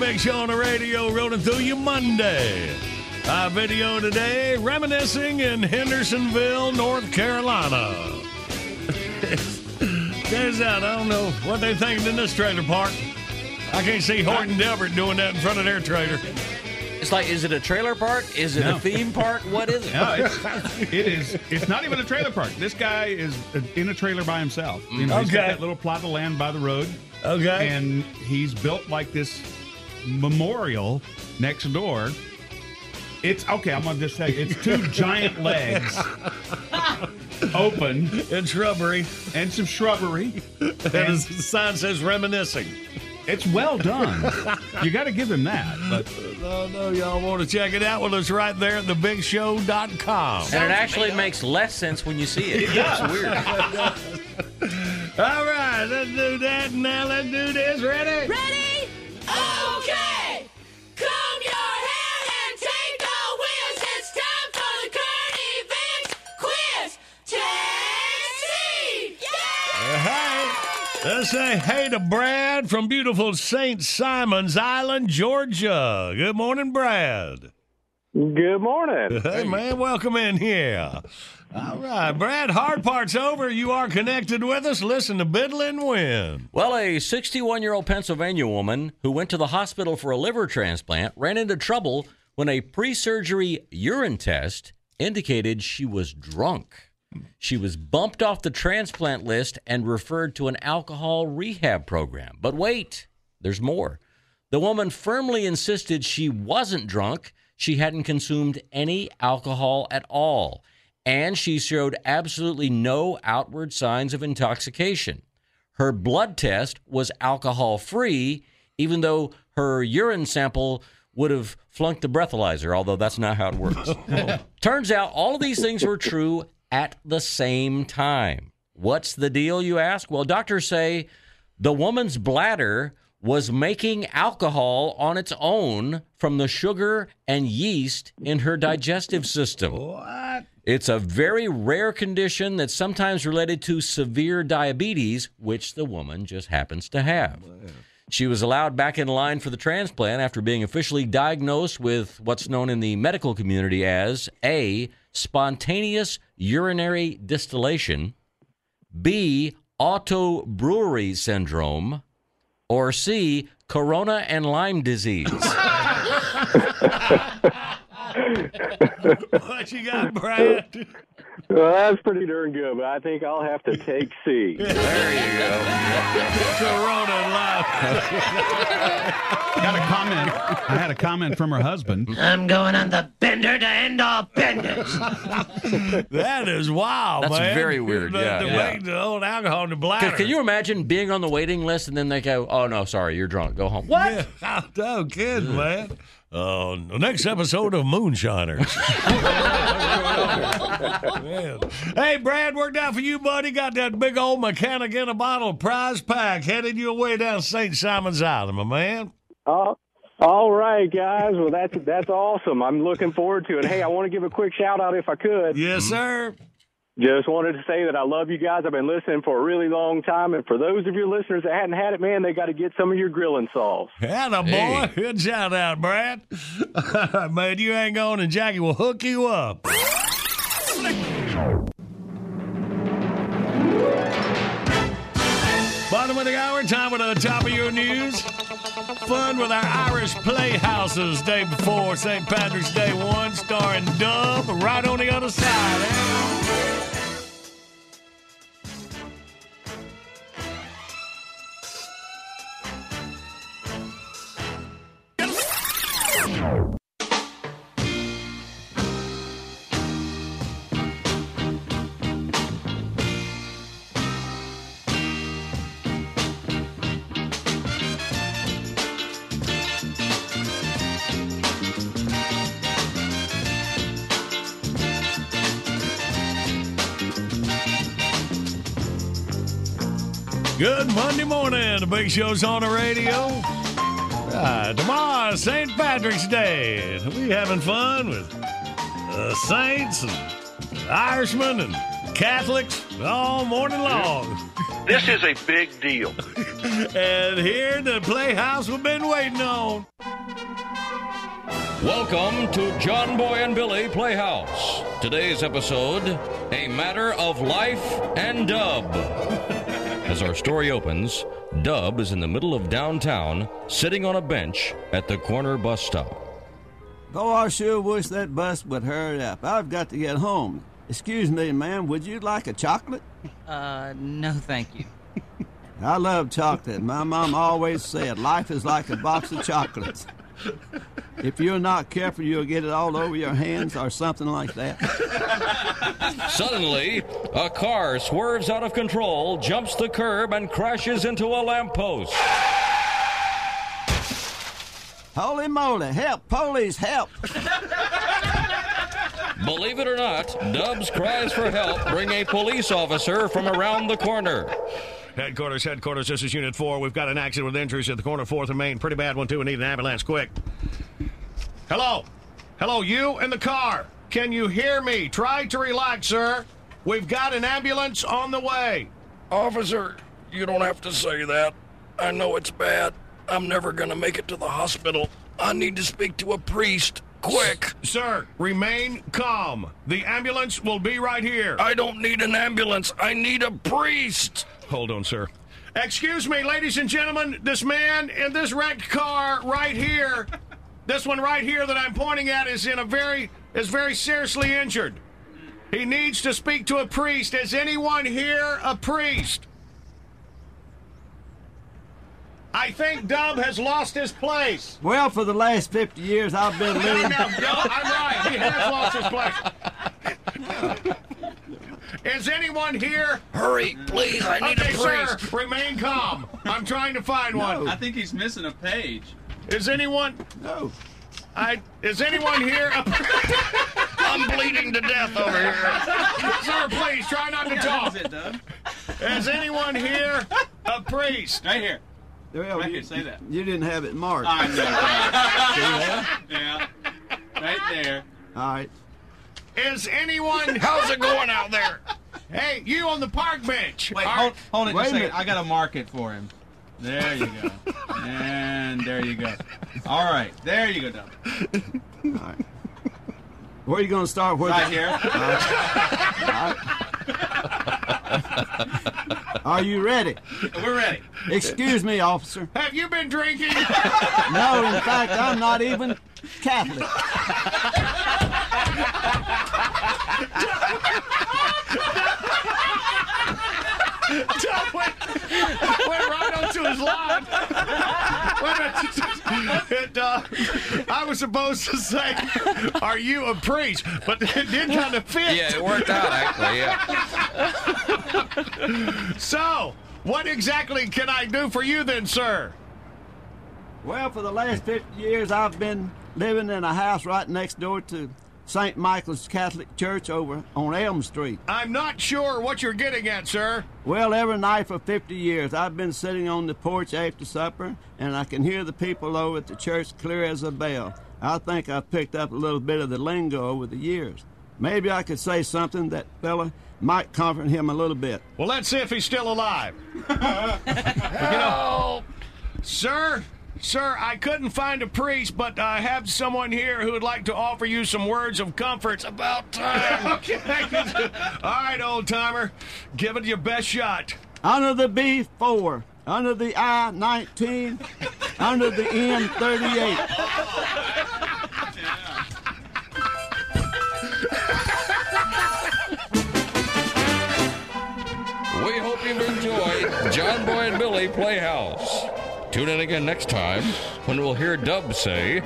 Big Show on the radio, rolling through you Monday. Our video today, reminiscing in Hendersonville, North Carolina. Turns out, I don't know what they think in this trailer park. I can't see Horton Delbert doing that in front of their trailer. It's like, is it a trailer park? Is it a theme park? What is it? No, it is. It's not even a trailer park. This guy is in a trailer by himself. You know, he's got that little plot of land by the road. Okay. And he's built like this memorial next door. It's okay, I'm gonna just say it's two giant legs open. It's rubbery. And some shrubbery. And the sign says reminiscing. It's well done. You gotta give him that. But no, y'all wanna check it out? Well, it's right there at TheBigShow.com. And it actually makes less sense when you see it. It's weird. All right, let's do that. Now let's do this. Ready? Ready! Okay, comb your hair and take the whiz. It's time for the current events quiz. Tennessee! Hey, let's say hey to Brad from beautiful St. Simons Island, Georgia. Good morning, Brad. Good morning. Hey, man, welcome in here. All right, Brad, hard part's over. You are connected with us. Listen to Biddlin' Win. Well, a 61-year-old Pennsylvania woman who went to the hospital for a liver transplant ran into trouble when a pre-surgery urine test indicated she was drunk. She was bumped off the transplant list and referred to an alcohol rehab program. But wait, there's more. The woman firmly insisted she wasn't drunk. She hadn't consumed any alcohol at all, and she showed absolutely no outward signs of intoxication. Her blood test was alcohol-free, even though her urine sample would have flunked the breathalyzer, although that's not how it works. Turns out all of these things were true at the same time. What's the deal, you ask? Well, doctors say the woman's bladder was making alcohol on its own from the sugar and yeast in her digestive system. What? It's a very rare condition that's sometimes related to severe diabetes, which the woman just happens to have. Wow. She was allowed back in line for the transplant after being officially diagnosed with what's known in the medical community as A, spontaneous urinary distillation, B, autobrewery syndrome, or C, corona and Lyme disease. What you got, Brian? Well, that's pretty darn good, but I think I'll have to take C. There you go. Corona and Lyme. Got a comment. I had a comment from her husband. I'm going on the bender to end all benders. That is wild, that's man. That's very weird, yeah. The old alcohol in the bladder. Can you imagine being on the waiting list and then they go, oh, no, sorry, you're drunk. Go home. What? Yeah, I'm no kid, man. Next episode of Moonshiners. Man. Hey, Brad, worked out for you, buddy. Got that big old Mechanic in a Bottle prize pack headed your way down St. Simon's Island, my man. All right, guys. Well, that's awesome. I'm looking forward to it. Hey, I want to give a quick shout-out if I could. Yes, sir. Just wanted to say that I love you guys. I've been listening for a really long time. And for those of your listeners that hadn't had it, man, they got to get some of your grilling sauce. Atta boy. Hey. Good shout out, Brad. All right, man, you hang on and Jackie will hook you up. Bottom of the hour, time for the top of your news. Fun with our Irish Playhouses day before St. Patrick's Day 1, starring Dub right on the other side. Eh? Good Monday morning. The Big Show's on the radio. Tomorrow, St. Patrick's Day. We having fun with saints and Irishmen and Catholics all morning long. This is a big deal. And here the Playhouse we've been waiting on. Welcome to John Boy and Billy Playhouse. Today's episode, A Matter of Life and Dub. As our story opens, Dub is in the middle of downtown, sitting on a bench at the corner bus stop. Oh, I sure wish that bus would hurry up. I've got to get home. Excuse me, ma'am, would you like a chocolate? No, thank you. I love chocolate. My mom always said, life is like a box of chocolates. If you're not careful, you'll get it all over your hands or something like that. Suddenly, a car swerves out of control, jumps the curb, and crashes into a lamppost. Holy moly, help, police, help! Believe it or not, Dub's cries for help bring a police officer from around the corner. Headquarters, this is Unit 4. We've got an accident with injuries at the corner of 4th and Main. Pretty bad one, too. We need an ambulance, quick. Hello, you in the car. Can you hear me? Try to relax, sir. We've got an ambulance on the way. Officer, you don't have to say that. I know it's bad. I'm never going to make it to the hospital. I need to speak to a priest, quick. Sir, remain calm. The ambulance will be right here. I don't need an ambulance. I need a priest. Hold on, sir. Excuse me, ladies and gentlemen, this man in this wrecked car right here, this one right here that I'm pointing at is very seriously injured. He needs to speak to a priest. Is anyone here a priest? I think Dub has lost his place. Well, for the last 50 years, I've been living... No, I'm right. He has lost his place. Is anyone here? Hurry, please. I need a priest. Sir, remain calm. I'm trying to find one. I think he's missing a page. Is anyone? No. Is anyone here? I'm bleeding to death over here. Sir, please, try not to talk. Is anyone here a priest? Right here. There you go. Right here, say that. You didn't have it marked. I know. See that? Yeah. Right there. All right. Is anyone... How's it going out there? Hey, you on the park bench. Wait, hold it just a second. I got to mark it for him. There you go. And there you go. All right. There you go, Doug. All right. Where are you going to start? Right here. All right. Are you ready? We're ready. Excuse me, officer. Have you been drinking? No, in fact, I'm not even Catholic. Doug went right onto his line. And, I was supposed to say, "Are you a priest?" But it didn't kind of fit. Yeah, it worked out actually. Yeah. So, what exactly can I do for you then, sir? Well, for the last 50 years, I've been living in a house right next door to St. Michael's Catholic Church over on Elm Street. I'm not sure what you're getting at, sir. Well, every night for 50 years, I've been sitting on the porch after supper, and I can hear the people over at the church clear as a bell. I think I've picked up a little bit of the lingo over the years. Maybe I could say something that fella might comfort him a little bit. Well, let's see if he's still alive. Oh, sir... Sir, I couldn't find a priest, but I have someone here who would like to offer you some words of comfort. It's about time. Okay. All right, old-timer. Give it your best shot. Under the B, 4. Under the I, 19. Under the N, 38. We hope you've enjoyed John Boy and Billy Playhouse. Tune in again next time when we'll hear Dub say...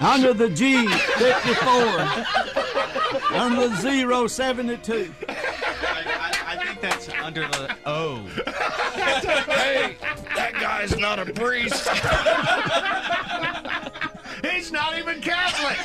Under the G, 54. Under the 0, 72. I think that's under the O. Hey, that guy's not a priest. He's not even Catholic.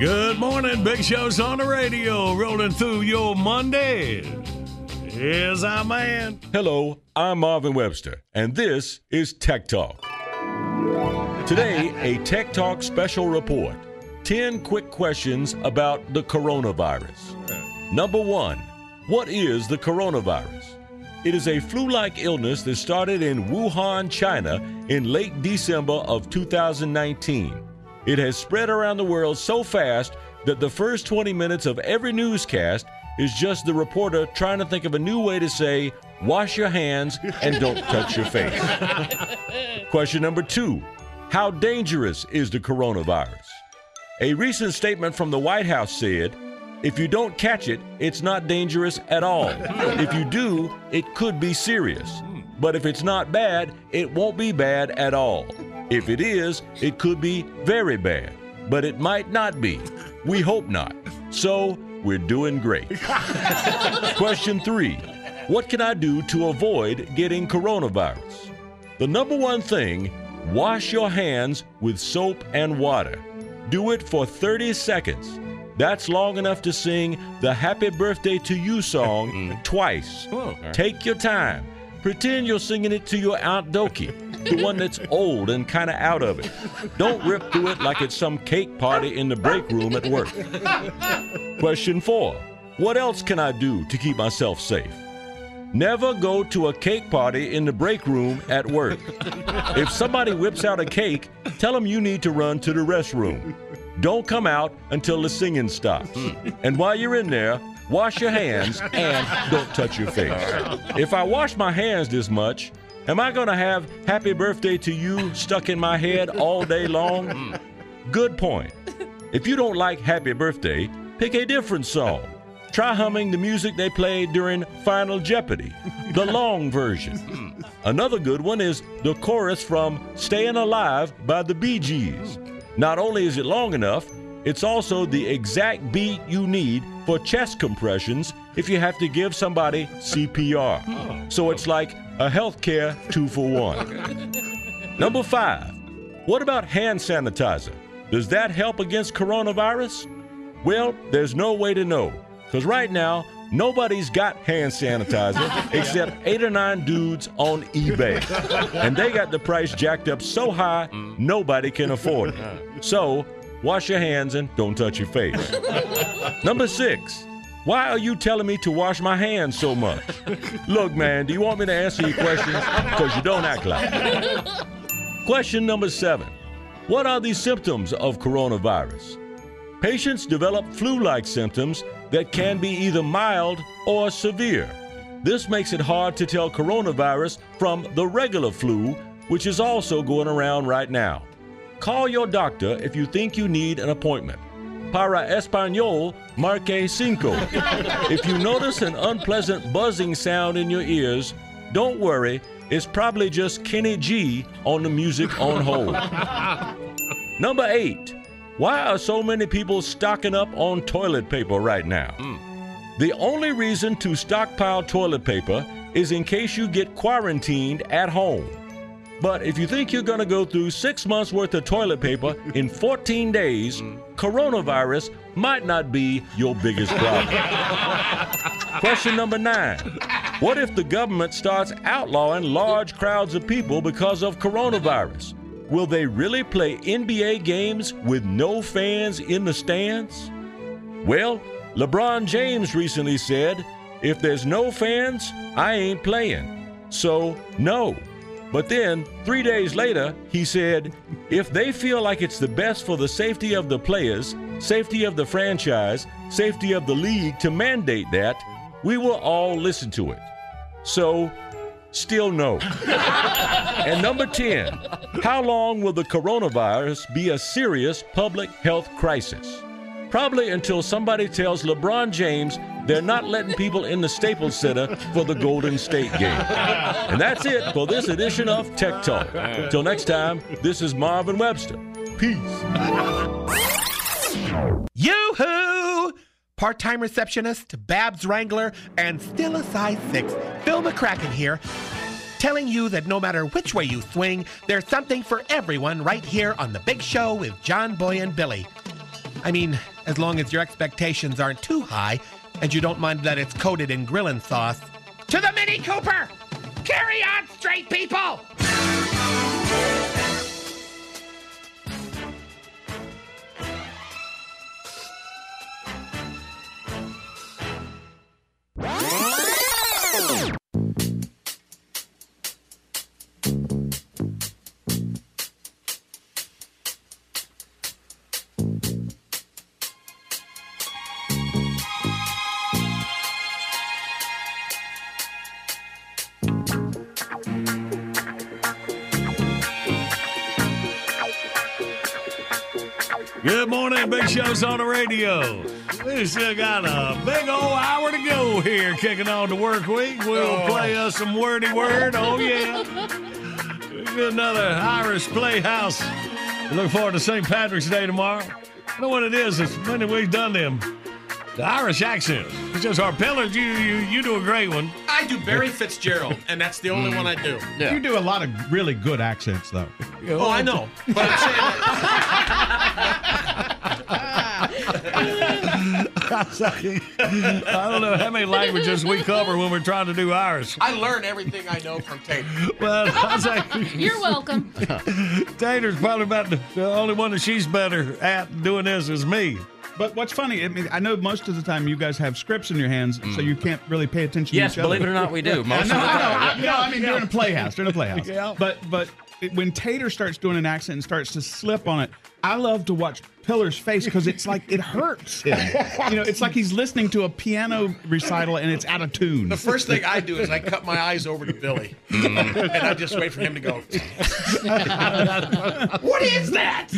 Good morning, Big Show's on the radio, rolling through your Monday. Here's our man. Hello, I'm Marvin Webster, and this is Tech Talk. Today, a Tech Talk special report. 10 quick questions about the coronavirus. Number 1, what is the coronavirus? It is a flu-like illness that started in Wuhan, China in late December of 2019. It has spread around the world so fast that the first 20 minutes of every newscast is just the reporter trying to think of a new way to say, wash your hands and don't touch your face. Question number 2, how dangerous is the coronavirus? A recent statement from the White House said, if you don't catch it, it's not dangerous at all. If you do, it could be serious. But if it's not bad, it won't be bad at all. If it is, it could be very bad, but it might not be. We hope not. So we're doing great. Question 3, what can I do to avoid getting coronavirus? The number 1 thing, wash your hands with soap and water. Do it for 30 seconds. That's long enough to sing the Happy Birthday to You song twice. Oh. Take your time. Pretend you're singing it to your Aunt Doki. The one that's old and kind of out of it. Don't rip through it like it's some cake party in the break room at work. Question 4, what else can I do to keep myself safe? Never go to a cake party in the break room at work. If somebody whips out a cake, tell them you need to run to the restroom. Don't come out until the singing stops. And while you're in there, wash your hands and don't touch your face. If I wash my hands this much, am I going to have Happy Birthday to You stuck in my head all day long? Good point. If you don't like Happy Birthday, pick a different song. Try humming the music they played during Final Jeopardy, the long version. Another good one is the chorus from Stayin' Alive by the Bee Gees. Not only is it long enough, it's also the exact beat you need for chest compressions if you have to give somebody CPR. So it's like a healthcare 2-for-1. Number 5, what about hand sanitizer? Does that help against coronavirus? Well, there's no way to know, because right now, nobody's got hand sanitizer except 8 or 9 dudes on eBay. And they got the price jacked up so high, nobody can afford it. So, wash your hands and don't touch your face. Number 6, why are you telling me to wash my hands so much? Look, man, do you want me to answer your questions? Because you don't act like it. Question number 7, what are the symptoms of coronavirus? Patients develop flu-like symptoms that can be either mild or severe. This makes it hard to tell coronavirus from the regular flu, which is also going around right now. Call your doctor if you think you need an appointment. Para Espanol, marque 5. If you notice an unpleasant buzzing sound in your ears, don't worry, it's probably just Kenny G on the music on hold. Number 8, why are so many people stocking up on toilet paper right now? The only reason to stockpile toilet paper is in case you get quarantined at home. But if you think you're going to go through 6 months worth of toilet paper in 14 days, coronavirus might not be your biggest problem. Question number 9, what if the government starts outlawing large crowds of people because of coronavirus? Will they really play NBA games with no fans in the stands? Well, LeBron James recently said, if there's no fans, I ain't playing. So, no. But then, 3 days later, he said, if they feel like it's the best for the safety of the players, safety of the franchise, safety of the league to mandate that, we will all listen to it. So, still no. And number 10, how long will the coronavirus be a serious public health crisis? Probably until somebody tells LeBron James they're not letting people in the Staples Center for the Golden State game. And that's it for this edition of Tech Talk. Until next time, this is Marvin Webster. Peace. Yoo-hoo! Part-time receptionist, Babs Wrangler, and still a size 6, Phil McCracken here, telling you that no matter which way you swing, there's something for everyone right here on The Big Show with John Boy and Billy. I mean, as long as your expectations aren't too high and you don't mind that it's coated in grilling sauce. To the Mini Cooper! Carry on, straight people! Good morning, Big Show's on the radio. We still got a big old hour to go here, kicking on the work week. We'll play us some wordy word. Oh, yeah. Another Irish Playhouse. We look forward to St. Patrick's Day tomorrow. I know what it is. It's many we've done them. The Irish accents. It's just our pillars. You do a great one. I do Barry Fitzgerald, and that's the only one I do. Yeah. You do a lot of really good accents, though. Oh, I know. But I'm saying I don't know how many languages we cover when we're trying to do Irish. I learn everything I know from Tater. Well, I say, you're welcome. Tater's probably about the only one that she's better at doing this is me. But what's funny, I mean, I know most of the time you guys have scripts in your hands, so you can't really pay attention to each other. Yes, believe it or not, we do. Most of the time. No, I mean, you're in a playhouse. You're in a playhouse. But when Tater starts doing an accent and starts to slip on it, I love to watch Pillar's face because it's like it hurts him. You know, it's like he's listening to a piano recital and it's out of tune. The first thing I do is I cut my eyes over to Billy, and I just wait for him to go, what is that?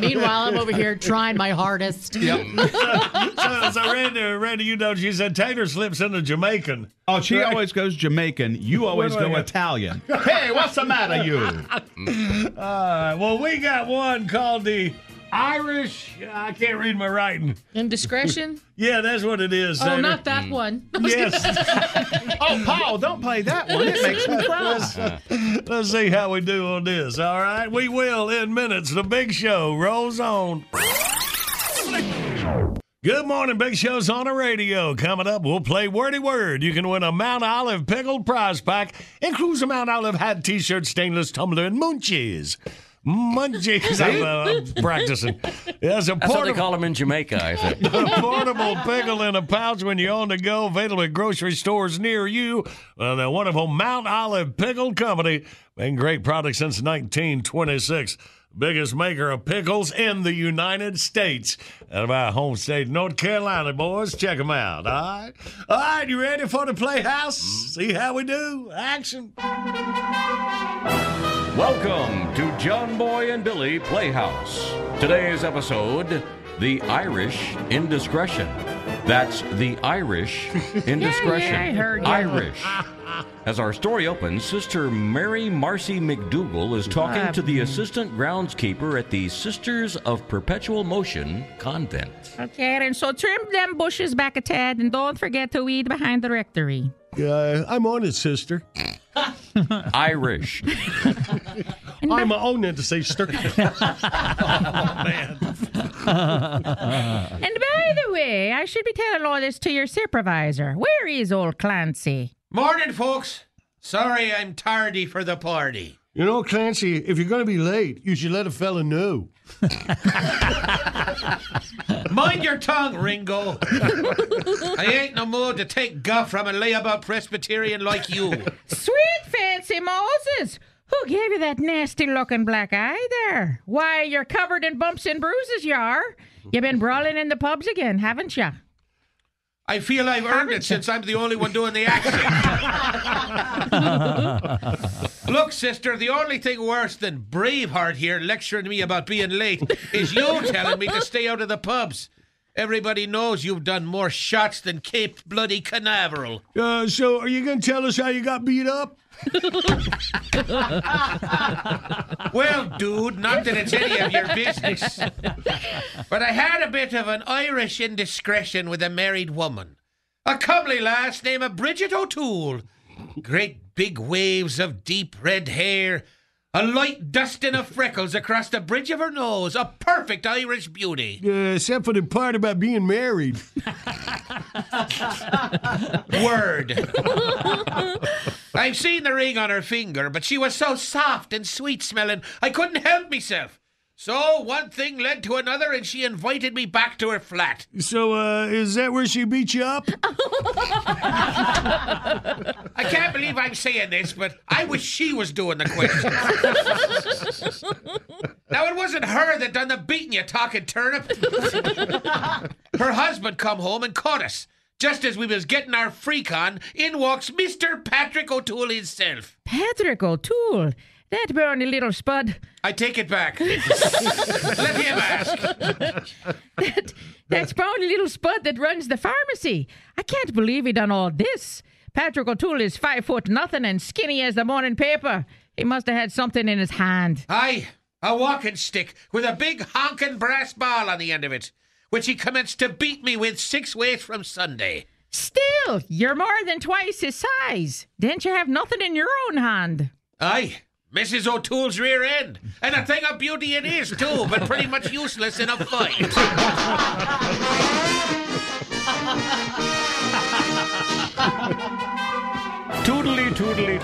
Meanwhile, I'm over here trying my hardest. Yep. So Randy, you know, she said Tater slips into Jamaican. Oh, she always goes Jamaican. You always go Italian. Hey, what's the matter, you? All right. Well, we got one called the Irish, I can't read my writing. Indiscretion? Yeah, that's what it is. Oh, Sater. Not that one. Yes. Oh, Paul, don't play that one. It makes me cry. Let's see how we do on this, all right? We will in minutes. The Big Show rolls on. Good morning, Big Show's on the radio. Coming up, we'll play Wordy Word. You can win a Mount Olive Pickle prize pack. Includes a Mount Olive hat, T-shirt, stainless tumbler, and munchies. Munchies. I'm practicing. That's what they call them in Jamaica, I think. A portable pickle in a pouch when you're on the go, available at grocery stores near you. The wonderful Mount Olive Pickle Company. Been great product since 1926. Biggest maker of pickles in the United States. Out of our home state, North Carolina, boys. Check them out, all right? All right, you ready for the Playhouse? See how we do? Action. Welcome to John Boy and Billy Playhouse. Today's episode, The Irish Indiscretion. That's The Irish Indiscretion. Yeah, I heard you. Irish. As our story opens, Sister Mary Marcy McDougall is talking to the assistant groundskeeper at the Sisters of Perpetual Motion Convent. Okay, and so trim them bushes back a tad and don't forget to weed behind the rectory. I'm on it, sister. Irish. I'm on it, sister. Oh, man. And by the way, I should be telling all this to your supervisor. Where is old Clancy? Morning, folks. Sorry I'm tardy for the party. You know, Clancy, if you're going to be late, you should let a fella know. Mind your tongue, Ringo. I ain't no mood to take guff from a layabout Presbyterian like you. Sweet fancy Moses. Who gave you that nasty-looking black eye there? Why, you're covered in bumps and bruises, you are. You've been brawling in the pubs again, haven't you? I feel I've earned it since I'm the only one doing the action. Look, sister, the only thing worse than Braveheart here lecturing me about being late is you telling me to stay out of the pubs. Everybody knows you've done more shots than Cape Bloody Canaveral. So are you going to tell us how you got beat up? Well, dude, not that it's any of your business, but I had a bit of an Irish indiscretion with a married woman, a comely lass named Bridget O'Toole. Great big waves of deep red hair, a light dusting of freckles across the bridge of her nose, a perfect Irish beauty. Except for the part about being married. Word. I've seen the ring on her finger, but she was so soft and sweet-smelling, I couldn't help myself. So one thing led to another, and she invited me back to her flat. So, is that where she beat you up? I can't believe I'm saying this, but I wish she was doing the questions. Now, it wasn't her that done the beating, you talking turnip. Her husband come home and caught us. Just as we was getting our freak on, in walks Mr. Patrick O'Toole himself. Patrick O'Toole? That burny little spud. I take it back. Let him ask. That's burny little spud that runs the pharmacy. I can't believe he done all this. Patrick O'Toole is 5'0" and skinny as the morning paper. He must have had something in his hand. Aye, a walking stick with a big honking brass ball on the end of it, which he commenced to beat me with 6 ways from Sunday. Still, you're more than twice his size. Didn't you have nothing in your own hand? Aye, Mrs. O'Toole's rear end. And a thing of beauty it is, too, but pretty much useless in a fight. Toodly, toodly,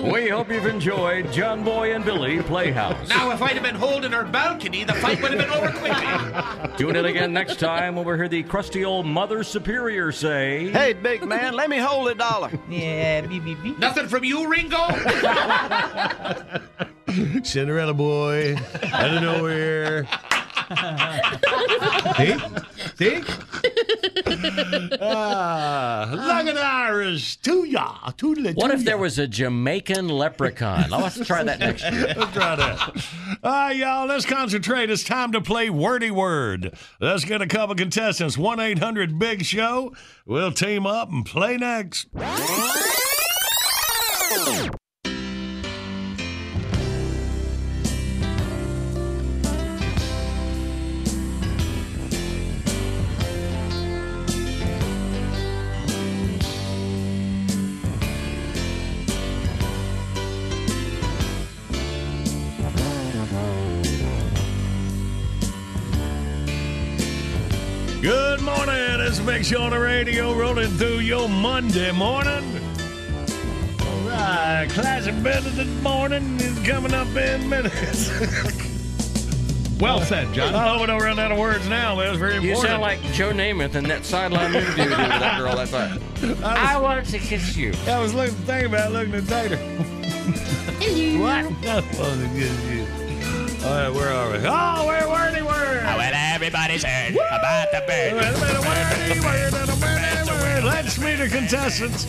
too. We hope you've enjoyed John Boy and Billy Playhouse. Now, if I'd have been holding her balcony, the fight would have been over quickly. Tune in again next time when we hear the crusty old Mother Superior say, "Hey, big man, let me hold $1." Yeah, beep, beep, beep. Nothing from you, Ringo? Cinderella boy out of nowhere. See? Laganaris to ya. What if there was a Jamaican leprechaun? I'll have to try that next year. Let's try that. All right, y'all, let's concentrate. It's time to play Wordy Word. Let's get a couple contestants. 1-800-BIG-SHOW. We'll team up and play next. Good morning. It's the Big Show on the radio, rolling through your Monday morning. All right, classic business this morning is coming up in minutes. Well said, John. I hope we don't run out of words now. That was very important. You sound like Joe Namath in that sideline interview with that girl that time. I want to kiss you. I was thinking about looking at Tater. Hello. What? I want to kiss you. All right, where are we? Oh, we're wordy words. Oh, well, everybody's heard about the bird. Let's meet the contestants.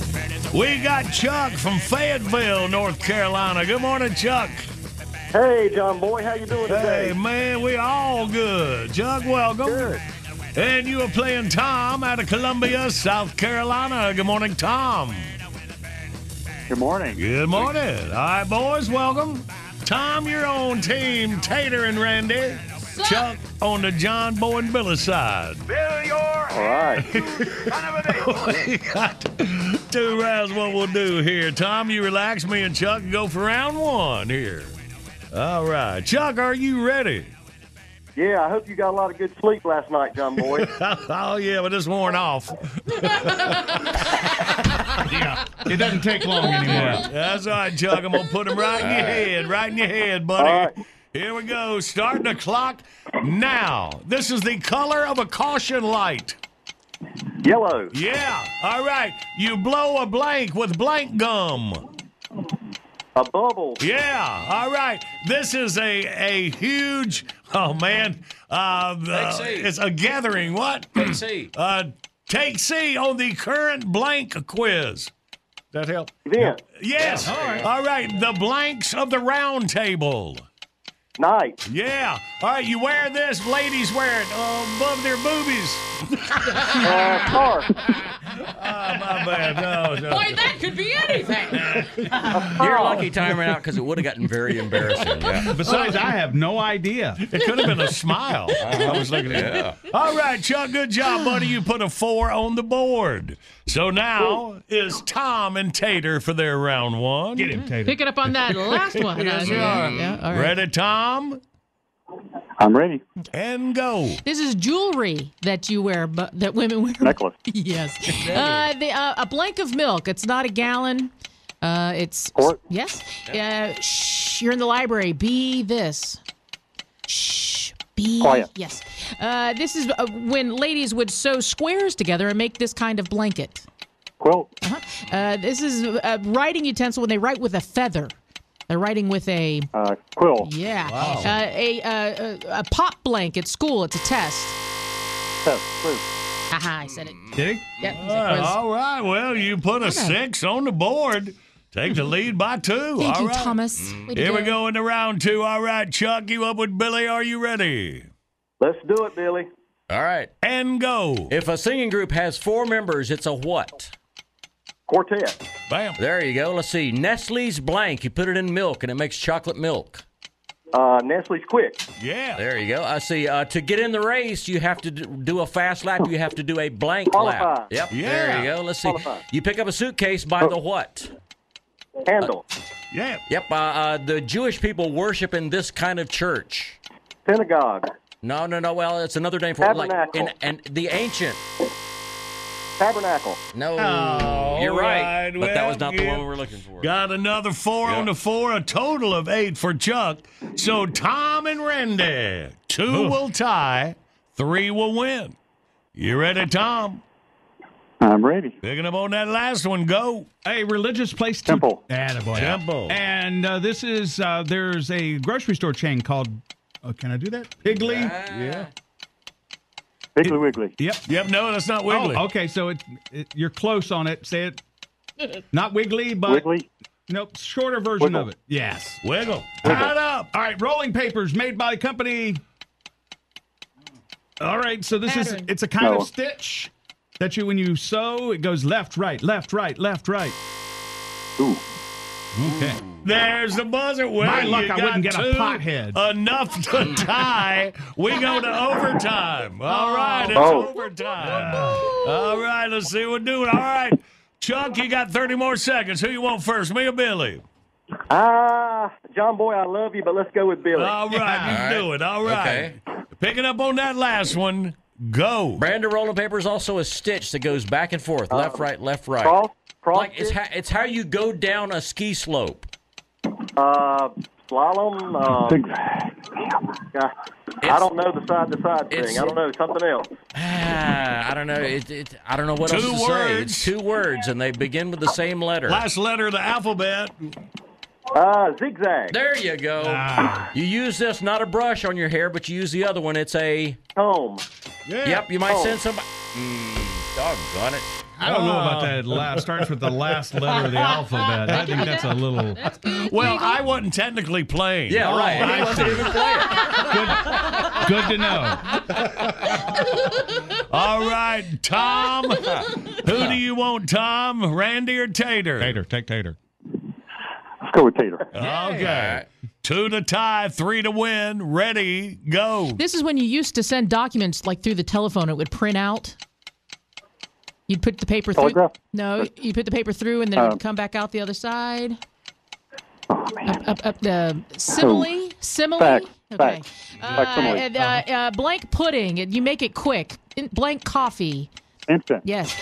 We got Chuck from Fayetteville, North Carolina. Good morning, Chuck. Hey, John Boy, how you doing today? Hey, man, we all good. Chuck, welcome. Good. And you are playing Tom out of Columbia, South Carolina. Good morning, Tom. Good morning. Good morning. All right, boys, welcome. Tom, your own team, Tater and Randy. Suck. Chuck on the John Boy and Billy side. Bill, you're all right. We got 2 rounds. What we'll do here, Tom, you relax. Me and Chuck go for round one here. All right, Chuck, are you ready? Yeah, I hope you got a lot of good sleep last night, John Boy. Oh, yeah, but it's worn off. Yeah, it doesn't take long anymore. That's all right, Chuck. I'm going to put them right in your head, right in your head, buddy. All right. Here we go. Starting the clock now. This is the color of a caution light. Yellow. Yeah. All right. You blow a blank with blank gum. A bubble. Yeah. All right. This is a huge... Oh, man. Take C. It's a gathering. What? Take C. Take C on the current blank quiz. That help? Yeah. Yes. Yeah. All right. All right. The blanks of the round table. Night. Yeah. All right. You wear this. Ladies wear it above their boobies. Car. My bad. No. Boy, that could be anything. You're lucky time ran out because it would have gotten very embarrassing. Yeah. Besides, I have no idea. It could have been a smile. I was looking at it. Yeah. All right, Chuck. Good job, buddy. You put a 4 on the board. So now is Tom and Tater for their round one. Get him, Tater. Picking up on that last one. Yes, you are. Yeah, all right. Ready, Tom? I'm ready. And go. This is jewelry that you wear, but that women wear. Necklace. Yes. A blank of milk. It's not a gallon. It's quart. Yes. You're in the library. Be this. Shh. Be. Quiet. Yes. This is when ladies would sew squares together and make this kind of blanket. Quilt. Uh-huh. This is a writing utensil when they write with a feather. They're writing with a... quill. Yeah. Wow. A pop blank at school. It's a test. Test. Quiz. Aha, I said it. Did he? Yep. All right. Well, you put a 6 on the board. Take the lead by 2. Thank all you, right. Thomas. Here we go into round 2. All right, Chuck, you up with Billy. Are you ready? Let's do it, Billy. All right. And go. If a singing group has 4 members, it's a what? Quartet. Bam. There you go. Let's see. Nestle's blank. You put it in milk, and it makes chocolate milk. Nestle's Quick. Yeah. There you go. I see. To get in the race, you have to do a fast lap. You have to do a blank lap. Yep. Yeah. There you go. Let's see. Qualify. You pick up a suitcase by the what? Handle. Yeah. Yep. The Jewish people worship in this kind of church. Synagogue. No. Well, it's another name for it. Like, and the ancient... Tabernacle. No, you're right. But well, that was not the one we were looking for. Got another 4 on the 4, a total of 8 for Chuck. So Tom and Randy, 2 will tie, 3 will win. You ready, Tom? I'm ready. Picking up on that last one. Go. A religious place. Temple. Temple. And this is, there's a grocery store chain called, can I do that? Piggly? Yeah. Piggly Wiggly. Yep. No, that's not Wiggly. Oh, okay, so you're close on it. Say it. Not Wiggly, but. Wiggly? Nope, shorter version Wiggle. Of it. Yes. Wiggle. Tied up. All right, rolling papers made by the company. All right, so this Pattern. Is, it's a kind of stitch. That you, when you sew, it goes left, right, left, right, left, right. Ooh. Okay. There's the buzzer. Well, my luck, I wouldn't get a pothead. Enough to tie. We go to overtime. All right, it's overtime. All right, let's see what we're doing. All right, Chuck, you got 30 more seconds. Who you want first, me or Billy? John Boy, I love you, but let's go with Billy. All right, do it. All right. Okay. Picking up on that last one. Go. Brand of rolling paper is also a stitch that goes back and forth, left, right, left, right. Cross like it's how you go down a ski slope. Slalom. I don't know the side to side thing. I don't know something else. I don't know. I don't know what else to say. It's 2 words, and they begin with the same letter. Last letter of the alphabet. Zigzag. There you go. You use this, not a brush on your hair, but you use the other one. It's a comb. Yeah. Yep, you might send somebody. Doggone it. I don't know about that. It starts with the last letter of the alphabet. I think that's a little. Well, I wasn't technically playing. Yeah, right. I wasn't even playing. Good to know. All right, Tom. Who do you want, Tom? Randy or Tater? Tater. Take Tater. Let's go with Tater. Okay. 2 to tie, 3 to win. Ready, go. This is when you used to send documents like through the telephone. It would print out. You'd put the paper through. Telegraph? No, you put the paper through and then it would come back out the other side. Oh, man. Simile? Simile? Fact. Okay. Blank pudding. You make it quick. Blank coffee. Instant. Yes.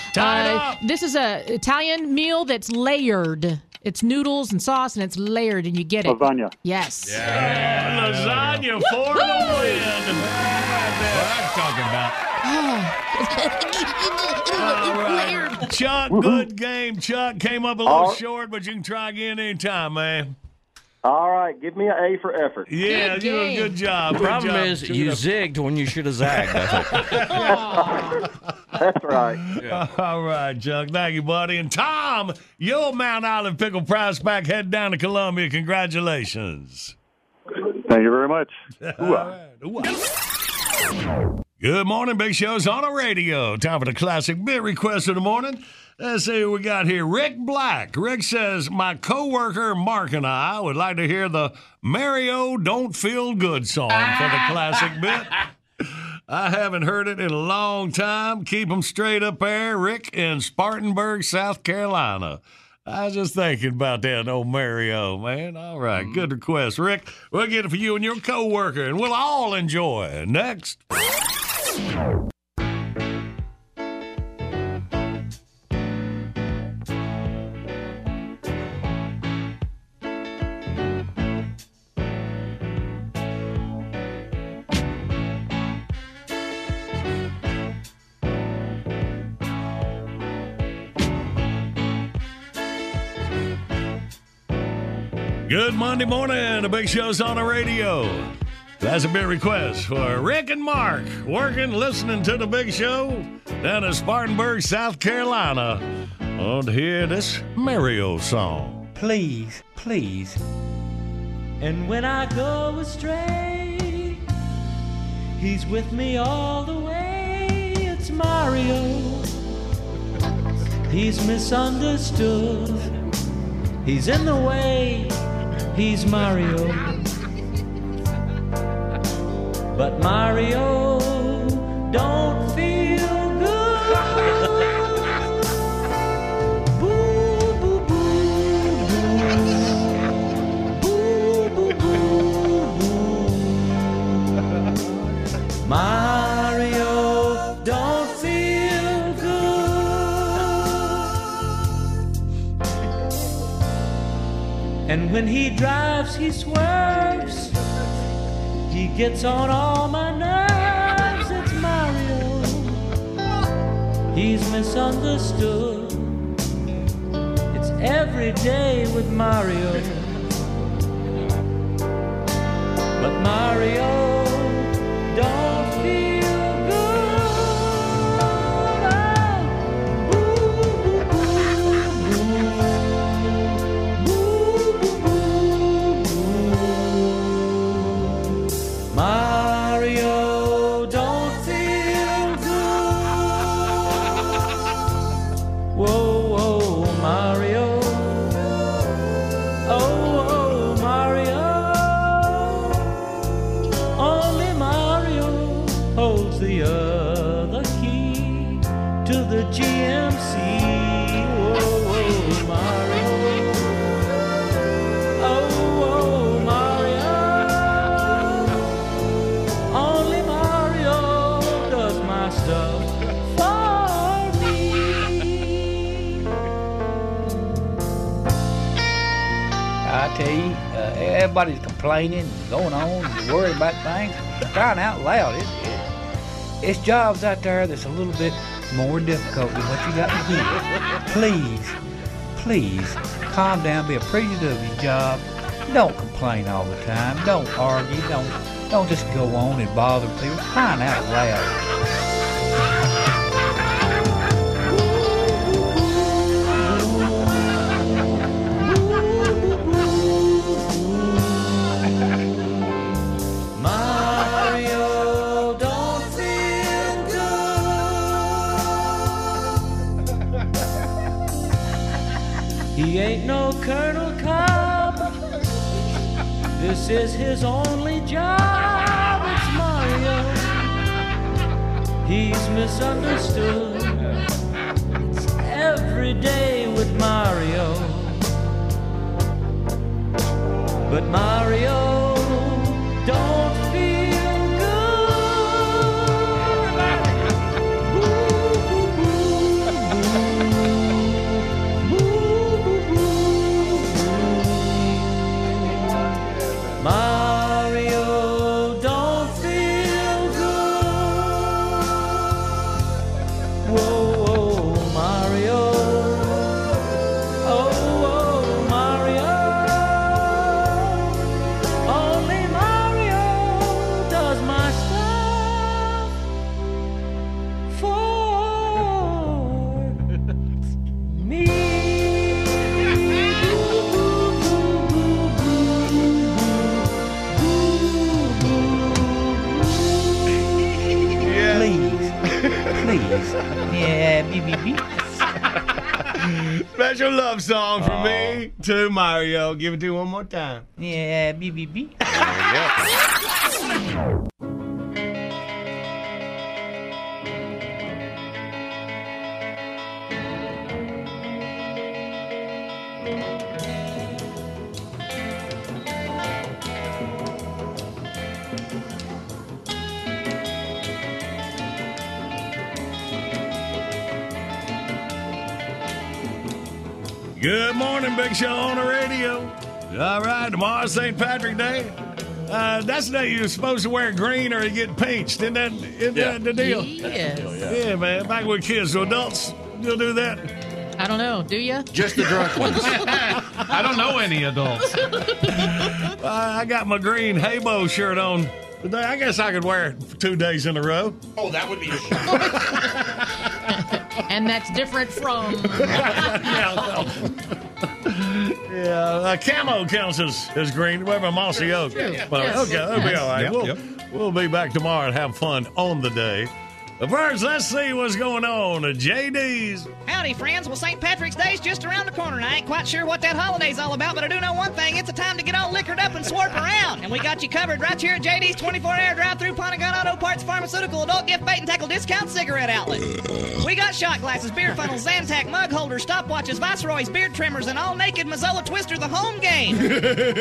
This is an Italian meal that's layered. It's noodles and sauce, and it's layered, and you get it. Lasagna. Yes. Yeah. Lasagna for the win. That's what I'm talking about. Right. Chuck, good game. Chuck came up a little short, but you can try again anytime, man. All right, give me an A for effort. Yeah, you did a good job. The problem is you zigged when you should have zagged. That's right. Yeah. All right, Chuck. Thank you, buddy. And Tom, your Mount Olive Pickle prize pack head down to Columbia. Congratulations. Thank you very much. Ooh-ah. Good morning, Big Show's on the radio. Time for the classic bit request of the morning. Let's see what we got here. Rick Black. Rick says, my coworker Mark and I would like to hear the Mario Don't Feel Good song for the classic bit. I haven't heard it in a long time. Keep them straight up there, Rick, in Spartanburg, South Carolina. I was just thinking about that old Mario, man. All right, good request, Rick. We'll get it for you and your coworker, and we'll all enjoy. Next. Good Monday morning. The Big Show's on the radio. That's a big request for Rick and Mark, working, listening to The Big Show down in Spartanburg, South Carolina. I want to hear this Mario song. Please, please. And when I go astray, he's with me all the way. It's Mario. He's misunderstood. He's in the way. He's Mario, but Mario don't feel good. Boo, boo, boo, boo. Boo, boo, boo, boo. Mario don't feel good. And when he drives, he swerves. He gets on all my nerves. It's Mario. he's misunderstood. It's every day with Mario, but Mario don't feel good. Oh, ooh. Mario don't feel good. Whoa, whoa, Mario. Oh, oh, Mario. Only Mario holds the other key to the GMC. Oh, oh, Mario. Oh, oh, Mario. Only Mario does my stuff for me. I tell you, everybody's complaining, going on, and worried about things, crying out loud. It's jobs out there that's a little bit more difficult than what you got to do. Please, calm down, be appreciative of your job. Don't complain all the time. Don't argue. Don't just go on and bother people. Crying out loud. Mario don't feel good. He ain't no Colonel Cobb. This is his only job. It's Mario. He's misunderstood. It's every day with Mario, but Mario don't feel good. Boo, boo, boo, boo. Boo, boo, boo. Mario don't feel good. Whoa, whoa, Mario. Oh, oh, Mario. Only Mario does my stuff for me. Please. Yeah, Special love song from me to Mario. Give it to you one more time. Yeah, Good morning, Big Show on the radio. All right, tomorrow's St. Patrick's Day. That's the day you're supposed to wear green or you get pinched. Isn't that the deal? Yes. Yeah, man. Back with kids. So adults, you'll do that. I don't know. Do you? Just the drunk ones. I don't know any adults. I got my green Heybo shirt on today. I guess I could wear it for 2 days in a row. Oh, that would be And that's different from. Camo counts as green. Wear my mossy oak. Well, yes. Okay, that'll be all right. We'll be back tomorrow and have fun on the day. But first, let's see what's going on at JD's. Howdy, friends. Well, St. Patrick's Day's just around the corner, and I ain't quite sure what that holiday's all about, but I do know one thing. It's a time to get all liquored up and swerve around. And we got you covered right here at JD's 24-hour drive-thru, Pontagon Auto Parts, pharmaceutical, adult gift, bait, and tackle discount cigarette outlet. We got shot glasses, beer funnels, Zantac, mug holders, stopwatches, Viceroy's, beard trimmers, and all-naked Mazzola Twister, the home game.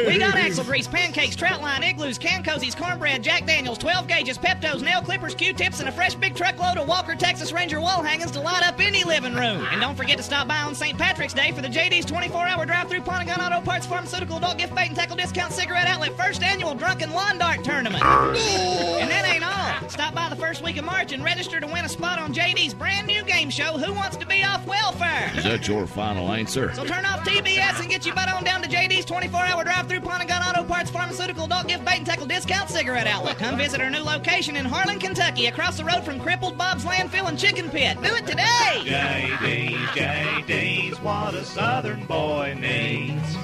We got axle grease, pancakes, trout line, igloos, can cozies, cornbread, Jack Daniels, 12 gauges, Peptos, nail clippers, Q-tips, and a fresh big truckload of Walker Texas Ranger wall hangings to light up any living room. And don't forget to stop by on St. Patrick's Day for the JD's 24-hour drive-thru, Pontagon Auto Parts, pharmaceutical, adult gift, bait, and tackle discount cigarette outlet, first annual drunken lawn dart tournament. And that ain't all. Stop by the first week of March and register to win a spot on JD's brand new game show, Who Wants to Be Off Welfare? Is that your final answer? So turn off TBS and get your butt on down to JD's 24-hour drive-through Pontagon Auto Parts Pharmaceutical Adult Gift Bait and Tackle Discount Cigarette Outlet. Come visit our new location in Harlan, Kentucky, across the road from Crippled Bob's Landfill and Chicken Pit. Do it today! JD's, JD's, what a Southern boy needs.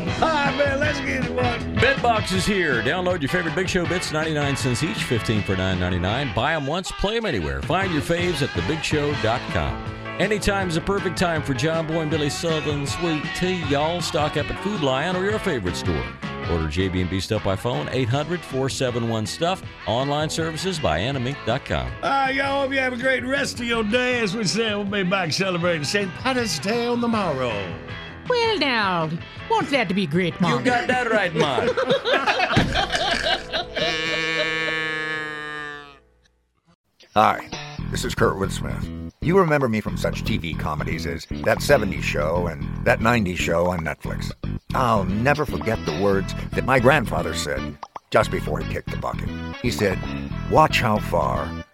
All right, man, let's get it one. BitBox is here. Download your favorite Big Show bits, 99 cents each, 15 for $9.99. Buy them once, play them anywhere. Find your faves at TheBigShow.com. Anytime's the perfect time for John Boy and Billy Sullivan's sweet tea, y'all. Stock up at Food Lion or your favorite store. Order JB&B Stuff by phone, 800-471-STUFF. Online services by AnnaMink.com. All right, y'all, hope you have a great rest of your day. As we said, we'll be back celebrating St. Patrick's Day on the morrow. Well, now, won't that be great, Mom? You got that right, Mom. Hi, this is Kurtwood Smith. You remember me from such TV comedies as That 70s Show and That 90s Show on Netflix. I'll never forget the words that my grandfather said just before he kicked the bucket. He said, "Watch how far